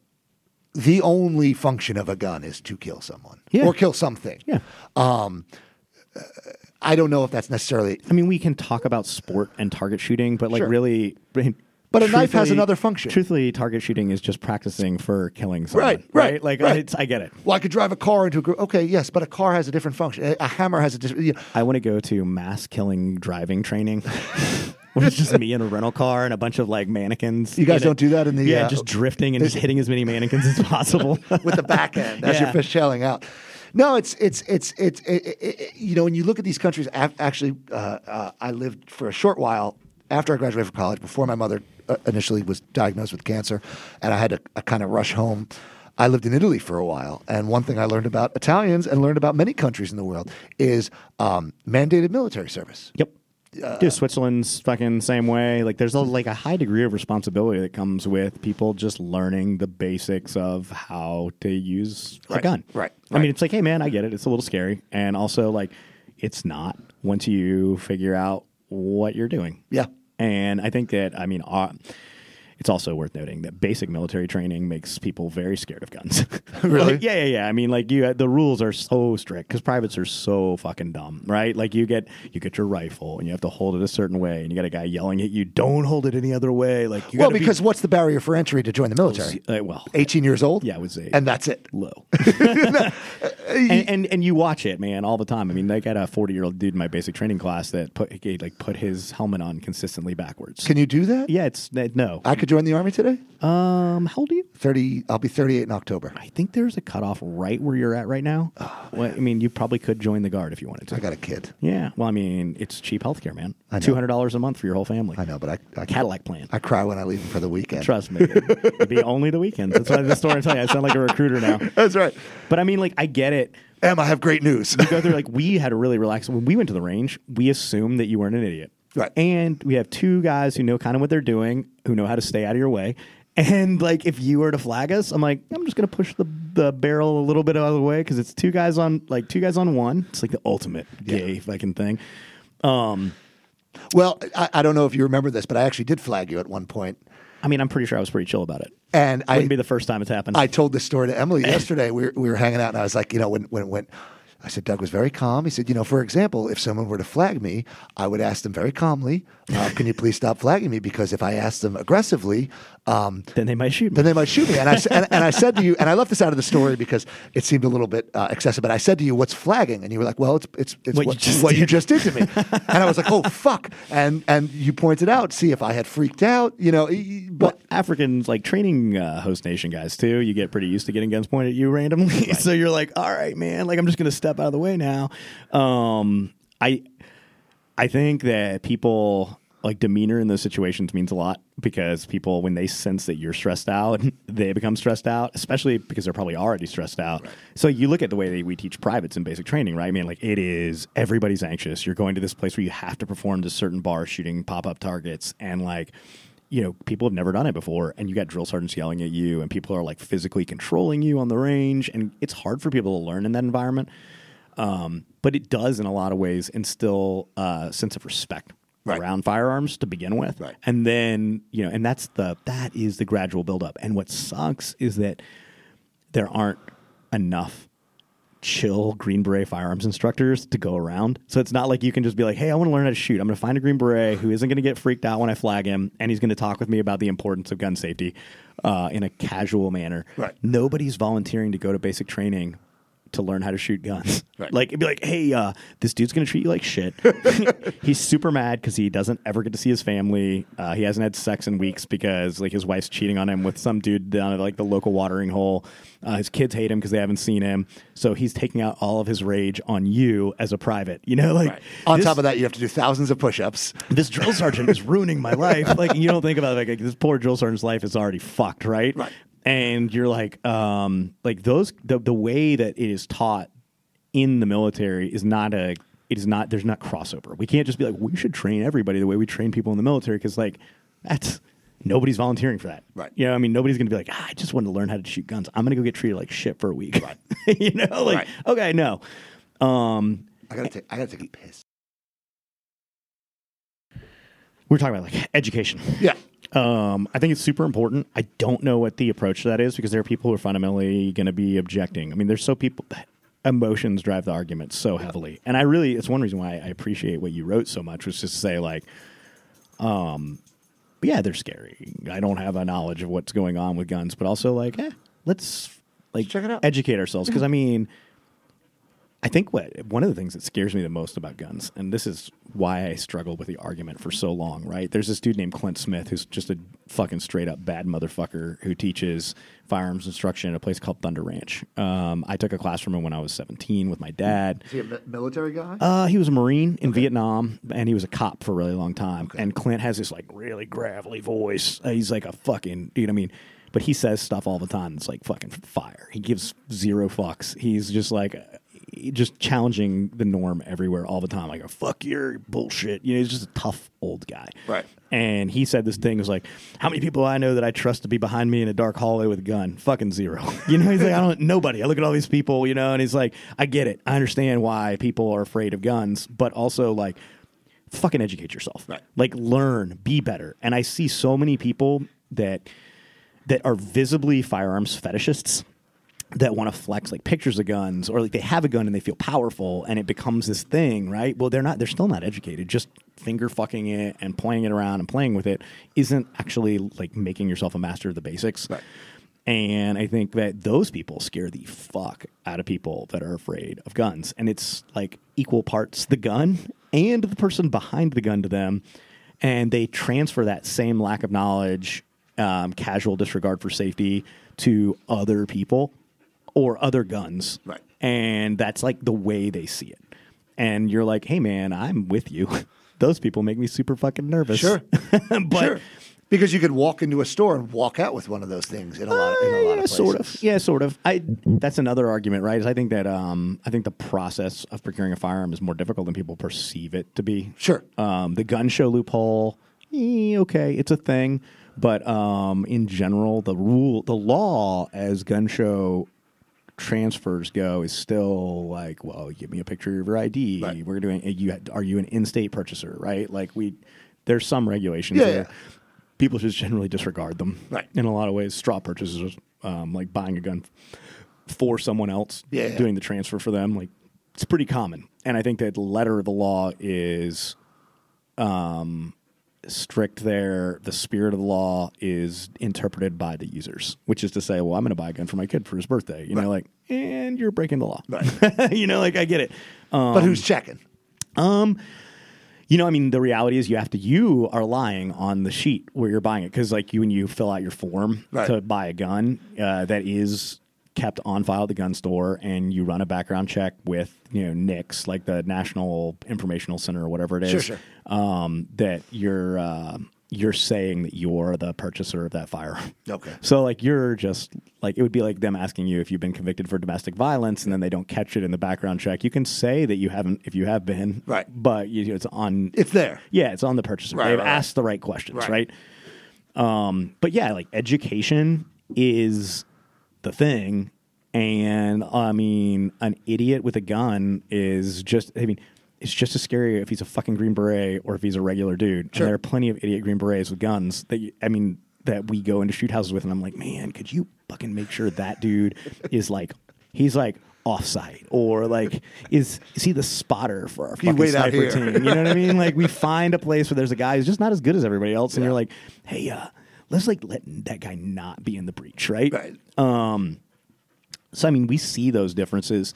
the only function of a gun is to kill someone or kill something. Yeah. I don't know if that's necessarily, I mean, we can talk about sport and target shooting, but like really, but a knife has another function. Truthfully, target shooting is just practicing for killing someone. Right. Like, right. I get it. Well, I could drive a car into a group. Okay, yes, but a car has a different function. A hammer has a different... You know. I want to go to mass killing driving training where it's just me in a rental car and a bunch of, like, mannequins. You guys don't do that in the... Yeah, just drifting and just hitting as many mannequins as possible. With the back end as you're shelling out. No, it's you know, when you look at these countries, actually, I lived for a short while after I graduated from college, before my mother... initially was diagnosed with cancer, and I had a kind of rush home. I lived in Italy for a while, and one thing I learned about Italians and learned about many countries in the world is mandated military service. Yep. Dude, Switzerland's fucking same way. Like, there's a high degree of responsibility that comes with people just learning the basics of how to use a gun. Right. I mean, it's like, hey, man, I get it. It's a little scary. And also, like, it's not once you figure out what you're doing. Yeah. And I think that, I mean, it's also worth noting that basic military training makes people very scared of guns. Really? Like, yeah. I mean, like, the rules are so strict because privates are so fucking dumb, right? Like, you get your rifle and you have to hold it a certain way, and you got a guy yelling at you, "Don't hold it any other way." Like, you because what's the barrier for entry to join the military? 18 years old. Yeah, I would say, and that's it. Low. and you watch it, man, all the time. I mean, I got a 40-year-old dude in my basic training class that put his helmet on consistently backwards. Can you do that? Yeah, no. I could join the Army today? How old are you? 30. I'll be 38 in October. I think there's a cutoff right where you're at right now. Oh, well, I mean, you probably could join the Guard if you wanted to. I got a kid. Yeah. Well, I mean, it's cheap healthcare, man. $200 a month for your whole family. I know, but I Cadillac plan. I cry when I leave for the weekend. Trust me. It'd be only the weekends. That's why the story I'm telling you. I sound like a recruiter now. That's right. But I mean, like, I get it. Em, I have great news. You go through, like, we had a really relaxed... When we went to the range, we assumed that you weren't an idiot. Right. And we have two guys who know kind of what they're doing, who know how to stay out of your way. And, like, if you were to flag us, I'm like, I'm just going to push the barrel a little bit out of the way because it's two guys on one. It's like the ultimate gay fucking thing. Well, I don't know if you remember this, but I actually did flag you at one point. I mean, I'm pretty sure I was pretty chill about it. And wouldn't be the first time it's happened. I told this story to Emily yesterday. We were hanging out, and I was like, you know, when I said, Doug was very calm. He said, you know, for example, if someone were to flag me, I would ask them very calmly, can you please stop flagging me? Because if I ask them aggressively... then they might shoot me. And I said to you, and I left this out of the story because it seemed a little bit excessive, but I said to you, what's flagging? And you were like, well, it's what you just did to me. And I was like, oh, fuck. And you pointed out, see, if I had freaked out, you know. But Africans, like training host nation guys too, you get pretty used to getting guns pointed at you randomly. Right. So you're like, all right, man, like I'm just going to step out of the way now. I think that people... Like, demeanor in those situations means a lot because people, when they sense that you're stressed out, they become stressed out, especially because they're probably already stressed out. Right. So you look at the way that we teach privates in basic training, right? I mean, like, it is everybody's anxious. You're going to this place where you have to perform to certain bar shooting pop-up targets and, like, you know, people have never done it before, and you got drill sergeants yelling at you, and people are, like, physically controlling you on the range, and it's hard for people to learn in that environment. But it does, in a lot of ways, instill a sense of respect. Right. Around firearms to begin with. Right. And then, you know, and that is the gradual buildup. And what sucks is that there aren't enough chill Green Beret firearms instructors to go around. So it's not like you can just be like, hey, I want to learn how to shoot. I'm going to find a Green Beret who isn't going to get freaked out when I flag him, and he's going to talk with me about the importance of gun safety in a casual manner. Right. Nobody's volunteering to go to basic training to learn how to shoot guns. Right. Like, it'd be like, hey, this dude's going to treat you like shit. He's super mad because he doesn't ever get to see his family. He hasn't had sex in weeks because, like, his wife's cheating on him with some dude down at, like, the local watering hole. His kids hate him because they haven't seen him. So he's taking out all of his rage on you as a private. You know, like... Right. On top of that, you have to do thousands of push-ups. This drill sergeant is ruining my life. Like, you don't think about it. Like, this poor drill sergeant's life is already fucked, right? Right. And you're like those the way that it is taught in the military is not a it is not there's not crossover. We can't just be like we should train everybody the way we train people in the military because like that's nobody's volunteering for that. Right. You know, I mean nobody's gonna be like I just wanted to learn how to shoot guns. I'm gonna go get treated like shit for a week. Right. You know, like right. Okay, no. I gotta take a piss. We're talking about like education. Yeah. I think it's super important. I don't know what the approach to that is because there are people who are fundamentally going to be objecting. I mean, there's so people, emotions drive the argument so heavily. And I really, it's one reason why I appreciate what you wrote so much was just to say like, but yeah, they're scary. I don't have a knowledge of what's going on with guns, but also like, let's like check it out. Educate ourselves. Cause I mean, I think one of the things that scares me the most about guns, and this is why I struggled with the argument for so long, right? There's this dude named Clint Smith who's just a fucking straight-up bad motherfucker who teaches firearms instruction at a place called Thunder Ranch. I took a class from him when I was 17 with my dad. Is he a military guy? He was a Marine in Vietnam, and he was a cop for a really long time. Okay. And Clint has this, like, really gravelly voice. He's like a fucking, you know what I mean? But he says stuff all the time that's, like, fucking fire. He gives zero fucks. He's just like... just challenging the norm everywhere all the time. Like, fuck your bullshit. You know, he's just a tough old guy. Right. And he said this thing was like, how many people I know that I trust to be behind me in a dark hallway with a gun? Fucking zero. You know, he's like, nobody. I look at all these people, you know, and he's like, I get it. I understand why people are afraid of guns, but also like fucking educate yourself. Right. Like learn, be better. And I see so many people that are visibly firearms fetishists that want to flex like pictures of guns or like they have a gun and they feel powerful and it becomes this thing, right? Well, they're still not educated. Just finger fucking it and playing it around and playing with it isn't actually like making yourself a master of the basics. Right. And I think that those people scare the fuck out of people that are afraid of guns. And it's like equal parts the gun and the person behind the gun to them. And they transfer that same lack of knowledge, casual disregard for safety to other people. Or other guns. Right. And that's like the way they see it. And you're like, hey, man, I'm with you. Those people make me super fucking nervous. Sure. But sure. Because you could walk into a store and walk out with one of those things in a lot of places. Sort of. Yeah, sort of. That's another argument, right? Is I think that the process of procuring a firearm is more difficult than people perceive it to be. Sure. The gun show loophole, okay, it's a thing. But in general, the law as gun show transfers go is still like, well, give me a picture of your ID. Right. We're doing. Are you an in-state purchaser? Right? Like there's some regulations there. Yeah. People just generally disregard them. Right. In a lot of ways, straw purchases, like buying a gun for someone else, doing the transfer for them. Like it's pretty common. And I think that the letter of the law is strict there. The spirit of the law is interpreted by the users, which is to say, well, I'm going to buy a gun for my kid for his birthday. You know, like, and you're breaking the law. Right. You know, like, I get it. But who's checking? You know, I mean, the reality is you are lying on the sheet where you're buying it. Because, like, when you fill out your form to buy a gun, that is kept on file at the gun store, and you run a background check with, NICS, like the National Informational Center or whatever it is, sure. That you're saying that you're the purchaser of that firearm. Okay. So, like, you're just, like, it would be like them asking you if you've been convicted for domestic violence, and then they don't catch it in the background check. You can say that you haven't, if you have been. Right. But it's on... It's there. Yeah, it's on the purchaser. Right, They've asked the right questions, right? But, yeah, like, education is... the thing. And I mean, an idiot with a gun is just, it's just as scary if he's a fucking Green Beret or if he's a regular dude. Sure. And there are plenty of idiot Green Berets with guns that we go into shoot houses with. And I'm like, man, could you fucking make sure that dude is like, he's like offside or like, is he the spotter for our fucking sniper team? You know what I mean? Like we find a place where there's a guy who's just not as good as everybody else. Yeah. And you're like, hey, let's let that guy not be in the breach, right? Right. So, I mean, we see those differences.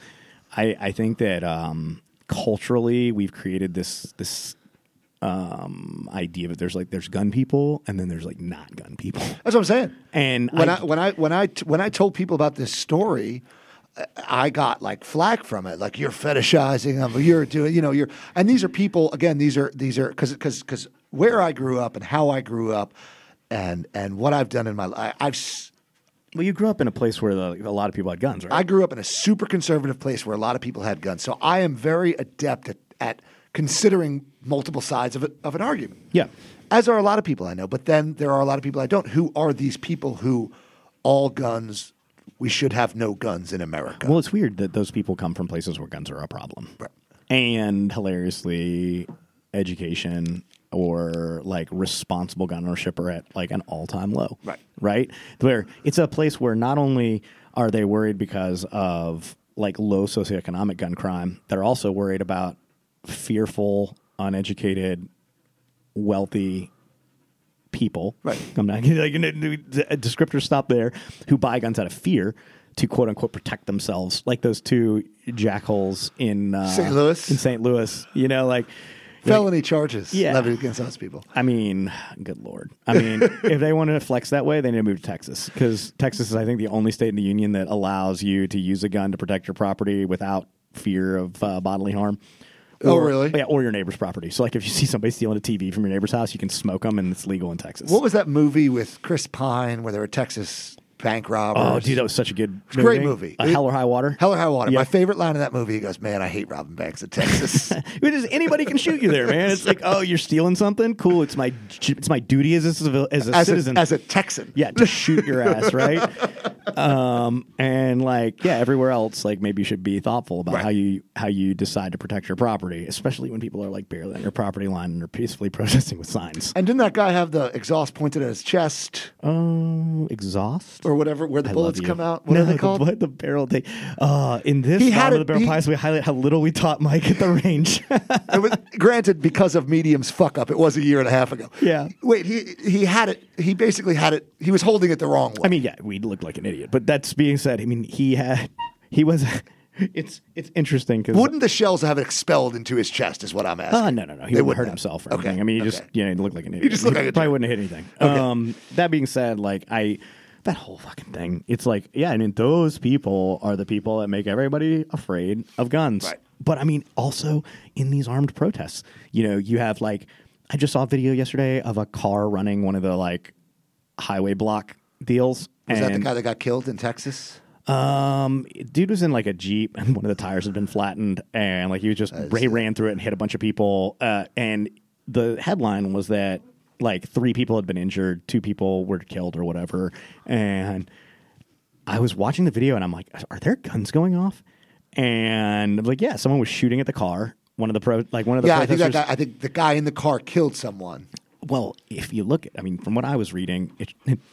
I think that culturally we've created this idea that there's gun people and then there's like not gun people. That's what I'm saying. And when I told people about this story, I got like flack from it. Like, you're fetishizing them. You're doing, and these are people, again, these are because where I grew up and how I grew up and what I've done in my life, Well, you grew up in a place where a lot of people had guns, right? I grew up in a super conservative place where a lot of people had guns. So I am very adept at considering multiple sides of an argument. Yeah. As are a lot of people I know. But then there are a lot of people I don't. Who are these people who all guns, we should have no guns in America? Well, it's weird that those people come from places where guns are a problem. Right. And hilariously, education or like responsible gun ownership are at like an all-time low. Right. Right? Where it's a place where not only are they worried because of like low socioeconomic gun crime, they're also worried about fearful, uneducated, wealthy people. Right. I'm not descriptors stop there, who buy guns out of fear to quote unquote protect themselves. Like those two jackholes in St. Louis, felony charges levied against us people. I mean, good Lord. I mean, if they wanted to flex that way, they need to move to Texas, because Texas is, I think, the only state in the union that allows you to use a gun to protect your property without fear of bodily harm. Oh, really? Yeah, or your neighbor's property. So, like, if you see somebody stealing a TV from your neighbor's house, you can smoke them, and it's legal in Texas. What was that movie with Chris Pine where there were Texas bank robbers? Oh, dude, that was such a good movie. Great movie. Hell or High Water? Hell or High Water. Yeah. My favorite line in that movie, he goes, man, I hate robbing banks in Texas. Anybody can shoot you there, man. It's like, oh, you're stealing something? Cool. It's my duty as a citizen. As a Texan. Yeah, to shoot your ass, right? And like, yeah, everywhere else, like maybe you should be thoughtful about how you decide to protect your property, especially when people are like barely on your property line and are peacefully protesting with signs. And didn't that guy have the exhaust pointed at his chest? Oh, exhaust? Or whatever, where the bullets come out. What are they called? The barrel take. In this round of the barrel pies, we highlight how little we taught Mike at the range. It was, granted, because of Medium's fuck up, it was a year and a half ago. Yeah. Wait, he had it. He basically had it. He was holding it the wrong way. I mean, yeah, we looked like an idiot. But that's being said, I mean, he was. It's interesting because wouldn't the shells have expelled into his chest? Is what I'm asking. No, he wouldn't hurt himself or anything. I mean, he looked like an idiot. He probably wouldn't have hit anything. Okay. That being said, like that whole fucking thing. It's like, yeah, I mean, those people are the people that make everybody afraid of guns. Right. But I mean, also in these armed protests, you have like, I just saw a video yesterday of a car running one of the like highway block deals. Was that the guy that got killed in Texas? Dude was in like a Jeep and one of the tires had been flattened and like he ran through it and hit a bunch of people. And the headline was that like 3 people had been injured, 2 people were killed or whatever. And I was watching the video and I'm like, are there guns going off? And I'm like, yeah, someone was shooting at the car. One of the protesters. I think the guy in the car killed someone. Well, if you look at, I mean, from what I was reading,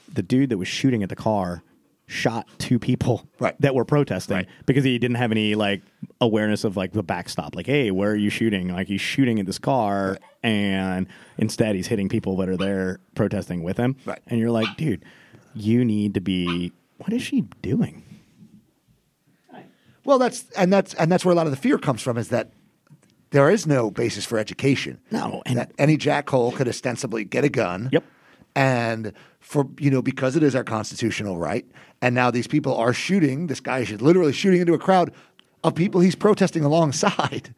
the dude that was shooting at the car shot 2 people that were protesting because he didn't have any like awareness of like the backstop. Like, hey, where are you shooting? Like, he's shooting at this car, and instead he's hitting people that are there protesting with him. Right. And you're like, dude, you need to be. What is she doing? Well, that's where a lot of the fear comes from. Is that. There is no basis for education. No. And that any jackhole could ostensibly get a gun. Yep. And because it is our constitutional right, and now these people are shooting, this guy is literally shooting into a crowd of people he's protesting alongside.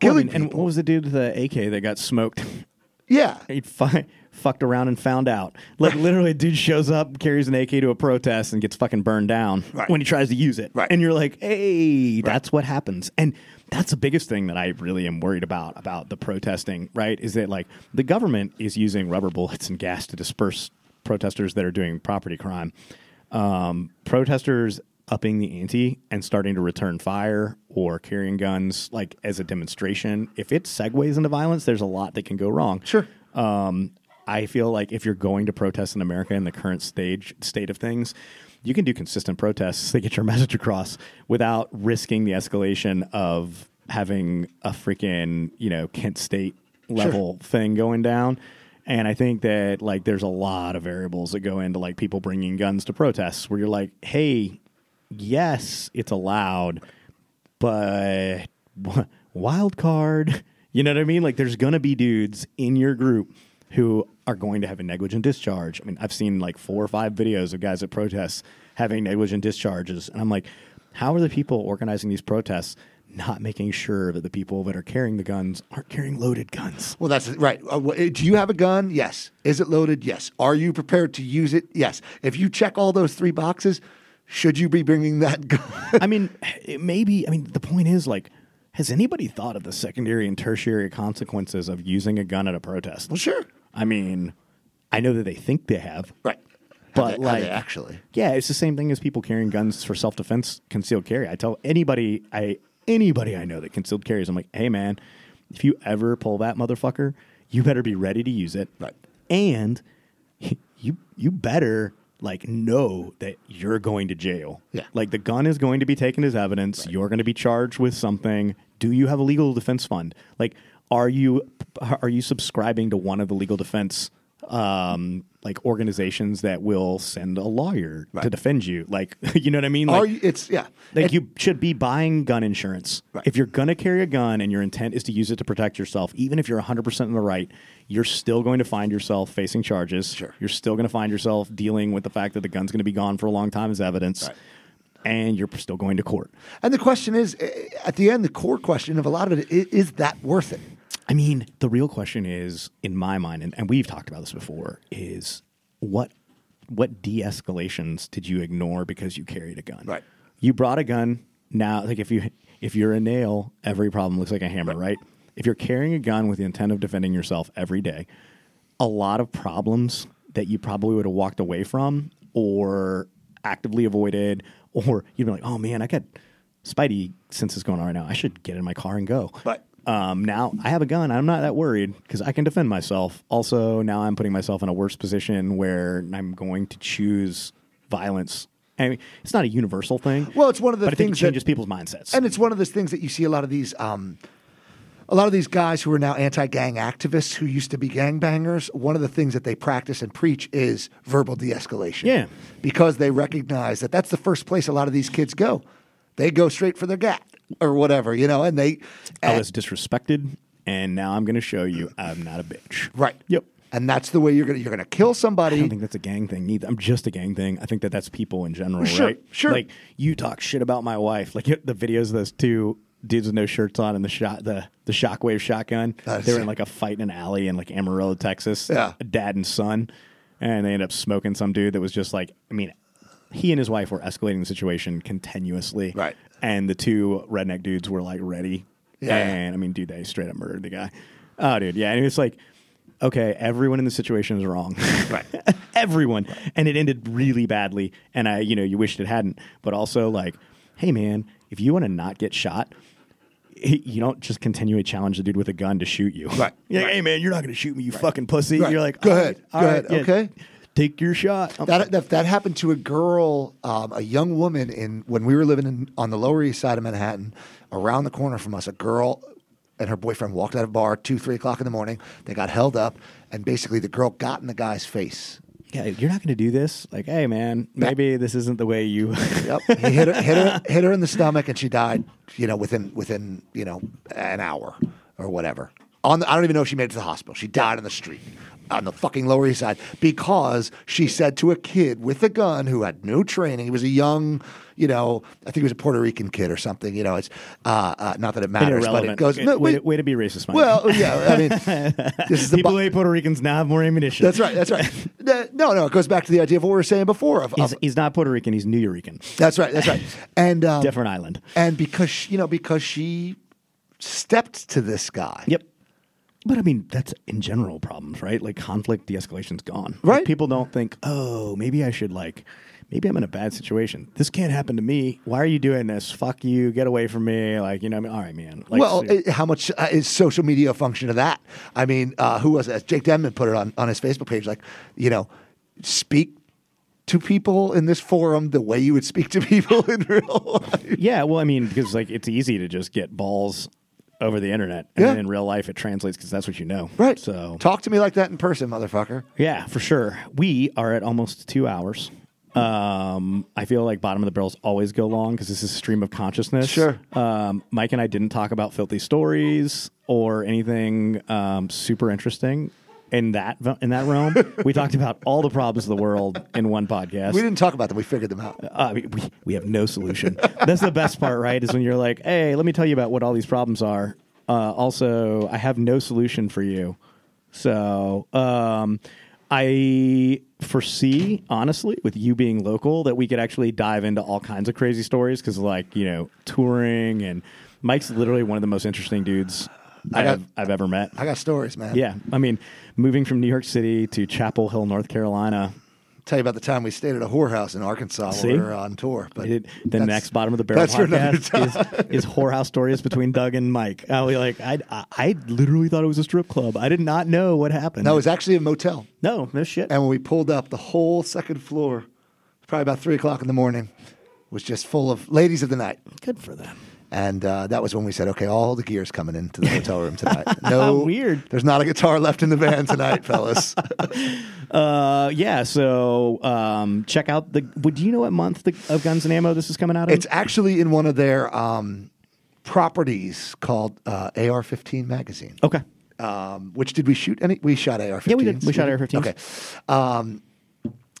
Killing people. And what was the dude with the AK that got smoked? Yeah. He fucked around and found out. Like, literally, a dude shows up, carries an AK to a protest, and gets fucking burned down when he tries to use it. Right. And you're like, hey, that's what happens. And that's the biggest thing that I really am worried about the protesting, right, is that, like, the government is using rubber bullets and gas to disperse protesters that are doing property crime. Protesters upping the ante and starting to return fire or carrying guns, like, as a demonstration. If it segues into violence, there's a lot that can go wrong. Sure. I feel like if you're going to protest in America in the current state of things, you can do consistent protests to get your message across without risking the escalation of having a freaking, Kent State level thing going down. And I think that, like, there's a lot of variables that go into, like, people bringing guns to protests where you're like, hey, yes, it's allowed, but wild card. You know what I mean? Like, there's going to be dudes in your group who are going to have a negligent discharge. I mean, I've seen like 4 or 5 videos of guys at protests having negligent discharges. And I'm like, how are the people organizing these protests not making sure that the people that are carrying the guns aren't carrying loaded guns? Well, that's right. Do you have a gun? Yes. Is it loaded? Yes. Are you prepared to use it? Yes. If you check all those 3 boxes, should you be bringing that gun? I mean, maybe. I mean, the point is, like, has anybody thought of the secondary and tertiary consequences of using a gun at a protest? Well, sure. I mean, I know that they think they have. Right. But actually. Yeah, it's the same thing as people carrying guns for self-defense, concealed carry. I tell anybody I know that concealed carries, I'm like, hey, man, if you ever pull that motherfucker, you better be ready to use it. Right. And you better, like, know that you're going to jail. Yeah. Like, the gun is going to be taken as evidence. Right. You're going to be charged with something. Do you have a legal defense fund? Like, are you subscribing to one of the legal defense like organizations that will send a lawyer right. to defend you? Like, you know what I mean? Like, you should be buying gun insurance. Right. If you're going to carry a gun and your intent is to use it to protect yourself, even if you're 100% in the right, you're still going to find yourself facing charges. Sure. You're still going to find yourself dealing with the fact that the gun's going to be gone for a long time as evidence. Right. And you're still going to court. And the question is, at the end, the core question of a lot of it is that worth it? I mean, the real question is, in my mind, and we've talked about this before, is what de-escalations did you ignore because you carried a gun? Right. You brought a gun. Now, like, if you're a nail, every problem looks like a hammer, right? If you're carrying a gun with the intent of defending yourself every day, a lot of problems that you probably would have walked away from or actively avoided, or you'd be like, oh, man, I got spidey senses going on right now. I should get in my car and go. But now I have a gun. I'm not that worried because I can defend myself. Also, now I'm putting myself in a worse position where I'm going to choose violence. I mean, it's not a universal thing. Well, it's one of the things that changes people's mindsets. And it's one of those things that you see a lot of these guys who are now anti-gang activists who used to be gangbangers. One of the things that they practice and preach is verbal de-escalation. Yeah. Because they recognize that that's the first place a lot of these kids go. They go straight for their gat or whatever, you know, and they... I was disrespected, and now I'm going to show you I'm not a bitch. Right. Yep. And that's the way you're going to kill somebody. I don't think that's a gang thing either. I'm just a gang thing. I think that's people in general, sure, right? Sure, like, you talk shit about my wife. Like, the videos of those 2 dudes with no shirts on and the shockwave shotgun. They were in, like, a fight in an alley in, like, Amarillo, Texas. Yeah. Dad and son. And they end up smoking some dude that was just like, I mean... He and his wife were escalating the situation continuously. Right. And the 2 redneck dudes were, like, ready. Yeah. And, I mean, dude, they straight up murdered the guy. Oh, dude. Yeah. And it's like, okay, everyone in the situation is wrong. Right. Everyone. Right. And it ended really badly. And, you wished it hadn't. But also, like, hey, man, if you want to not get shot, you don't just continually challenge the dude with a gun to shoot you. Right. You're like, hey, man, you're not going to shoot me, you fucking pussy. Right. You're like, Go ahead. Yeah. Okay. Take your shot. That happened to a girl, a young woman, when we were living on the Lower East Side of Manhattan, around the corner from us. A girl and her boyfriend walked out of a bar 2-3 o'clock in the morning. They got held up, and basically the girl got in the guy's face. Yeah, you're not going to do this. Like, hey, man, maybe this isn't the way you. Yep, he hit her in the stomach, and she died. You know, within an hour or whatever. I don't even know if she made it to the hospital. She died on the street. On the fucking Lower East Side, because she said to a kid with a gun who had no training, he was a young, I think he was a Puerto Rican kid or something. It's not that it matters, but it goes. No, way to be racist, Mike. Well, yeah, I mean, this is people who hate Puerto Ricans now have more ammunition. That's right. No, it goes back to the idea of what we were saying before. He's not Puerto Rican; he's New Yorican. That's right. And different island. And because she stepped to this guy. Yep. But, I mean, that's in general problems, right? Like, conflict, de-escalation's gone. Right. Like, people don't think, oh, maybe I'm in a bad situation. This can't happen to me. Why are you doing this? Fuck you. Get away from me. Like, you know what I mean? All right, man. Like, well, how much is social media a function of that? I mean, who was it? Jake Denman put it on his Facebook page, like, speak to people in this forum the way you would speak to people in real life. Yeah, well, I mean, because, like, it's easy to just get balls over the internet, and then in real life it translates because that's what you know. Right. So talk to me like that in person, motherfucker. Yeah, for sure. We are at almost 2 hours. I feel like bottom of the barrels always go long because this is a stream of consciousness. Sure. Mike and I didn't talk about filthy stories or anything super interesting in that realm. We talked about all the problems of the world in one podcast. We didn't talk about them. We figured them out. We have no solution. That's the best part, right? Is when you're like, hey, let me tell you about what all these problems are. Also, I have no solution for you. So I foresee, honestly, with you being local, that we could actually dive into all kinds of crazy stories because, like, you know, touring, and Mike's literally one of the most interesting dudes I've ever met. I got stories, man. Yeah. I mean, moving from New York City to Chapel Hill, North Carolina. Tell you about the time we stayed at a whorehouse in Arkansas when we were on tour. But the next bottom of the barrel podcast is whorehouse stories between Doug and Mike. I literally thought it was a strip club. I did not know what happened. No, it was actually a motel. No shit. And when we pulled up, the whole second floor, probably about 3:00 in the morning, was just full of ladies of the night. Good for them. And that was when we said, okay, all the gear's coming into the hotel room tonight. No, weird. There's not a guitar left in the van tonight, fellas. So check out the. Do you know what month of Guns and Ammo this is coming out of? It's actually in one of their properties called AR-15 Magazine. Okay. Which did we shoot? We shot AR-15. Yeah, we did. We shot AR-15. Okay.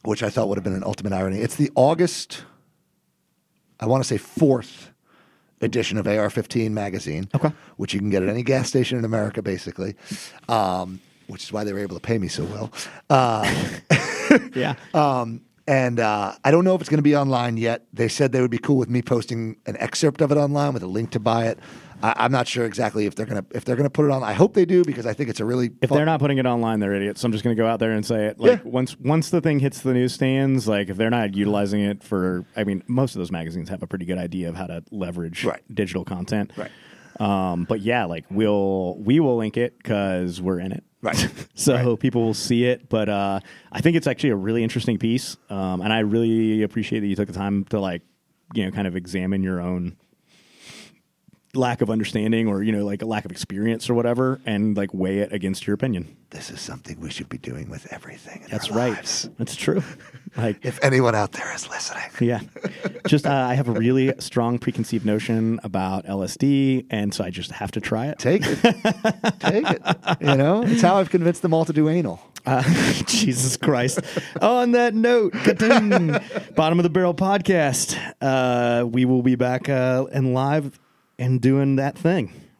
Which I thought would have been an ultimate irony. It's the August, I want to say 4th. Edition of AR-15 Magazine, okay, which you can get at any gas station in America, basically, which is why they were able to pay me so well. Yeah. And I don't know if it's going to be online yet. They said they would be cool with me posting an excerpt of it online with a link to buy it. I'm not sure exactly if they're gonna put it on. I hope they do because I think it's a really. If they're not putting it online, they're idiots. So I'm just gonna go out there and say it. Like once the thing hits the newsstands, like if they're not utilizing it for, I mean, most of those magazines have a pretty good idea of how to leverage digital content. Right. But yeah, like we will link it because we're in it. Right. People will see it. But I think it's actually a really interesting piece, and I really appreciate that you took the time to kind of examine your own lack of understanding or, a lack of experience or whatever, and weigh it against your opinion. This is something we should be doing with everything in our lives. That's true. If anyone out there is listening. Yeah. Just, I have a really strong preconceived notion about LSD, and so I just have to try it. Take it. Take it. It's how I've convinced them all to do anal. Jesus Christ. On that note, Bottom of the Barrel podcast. We will be back and live and doing that thing.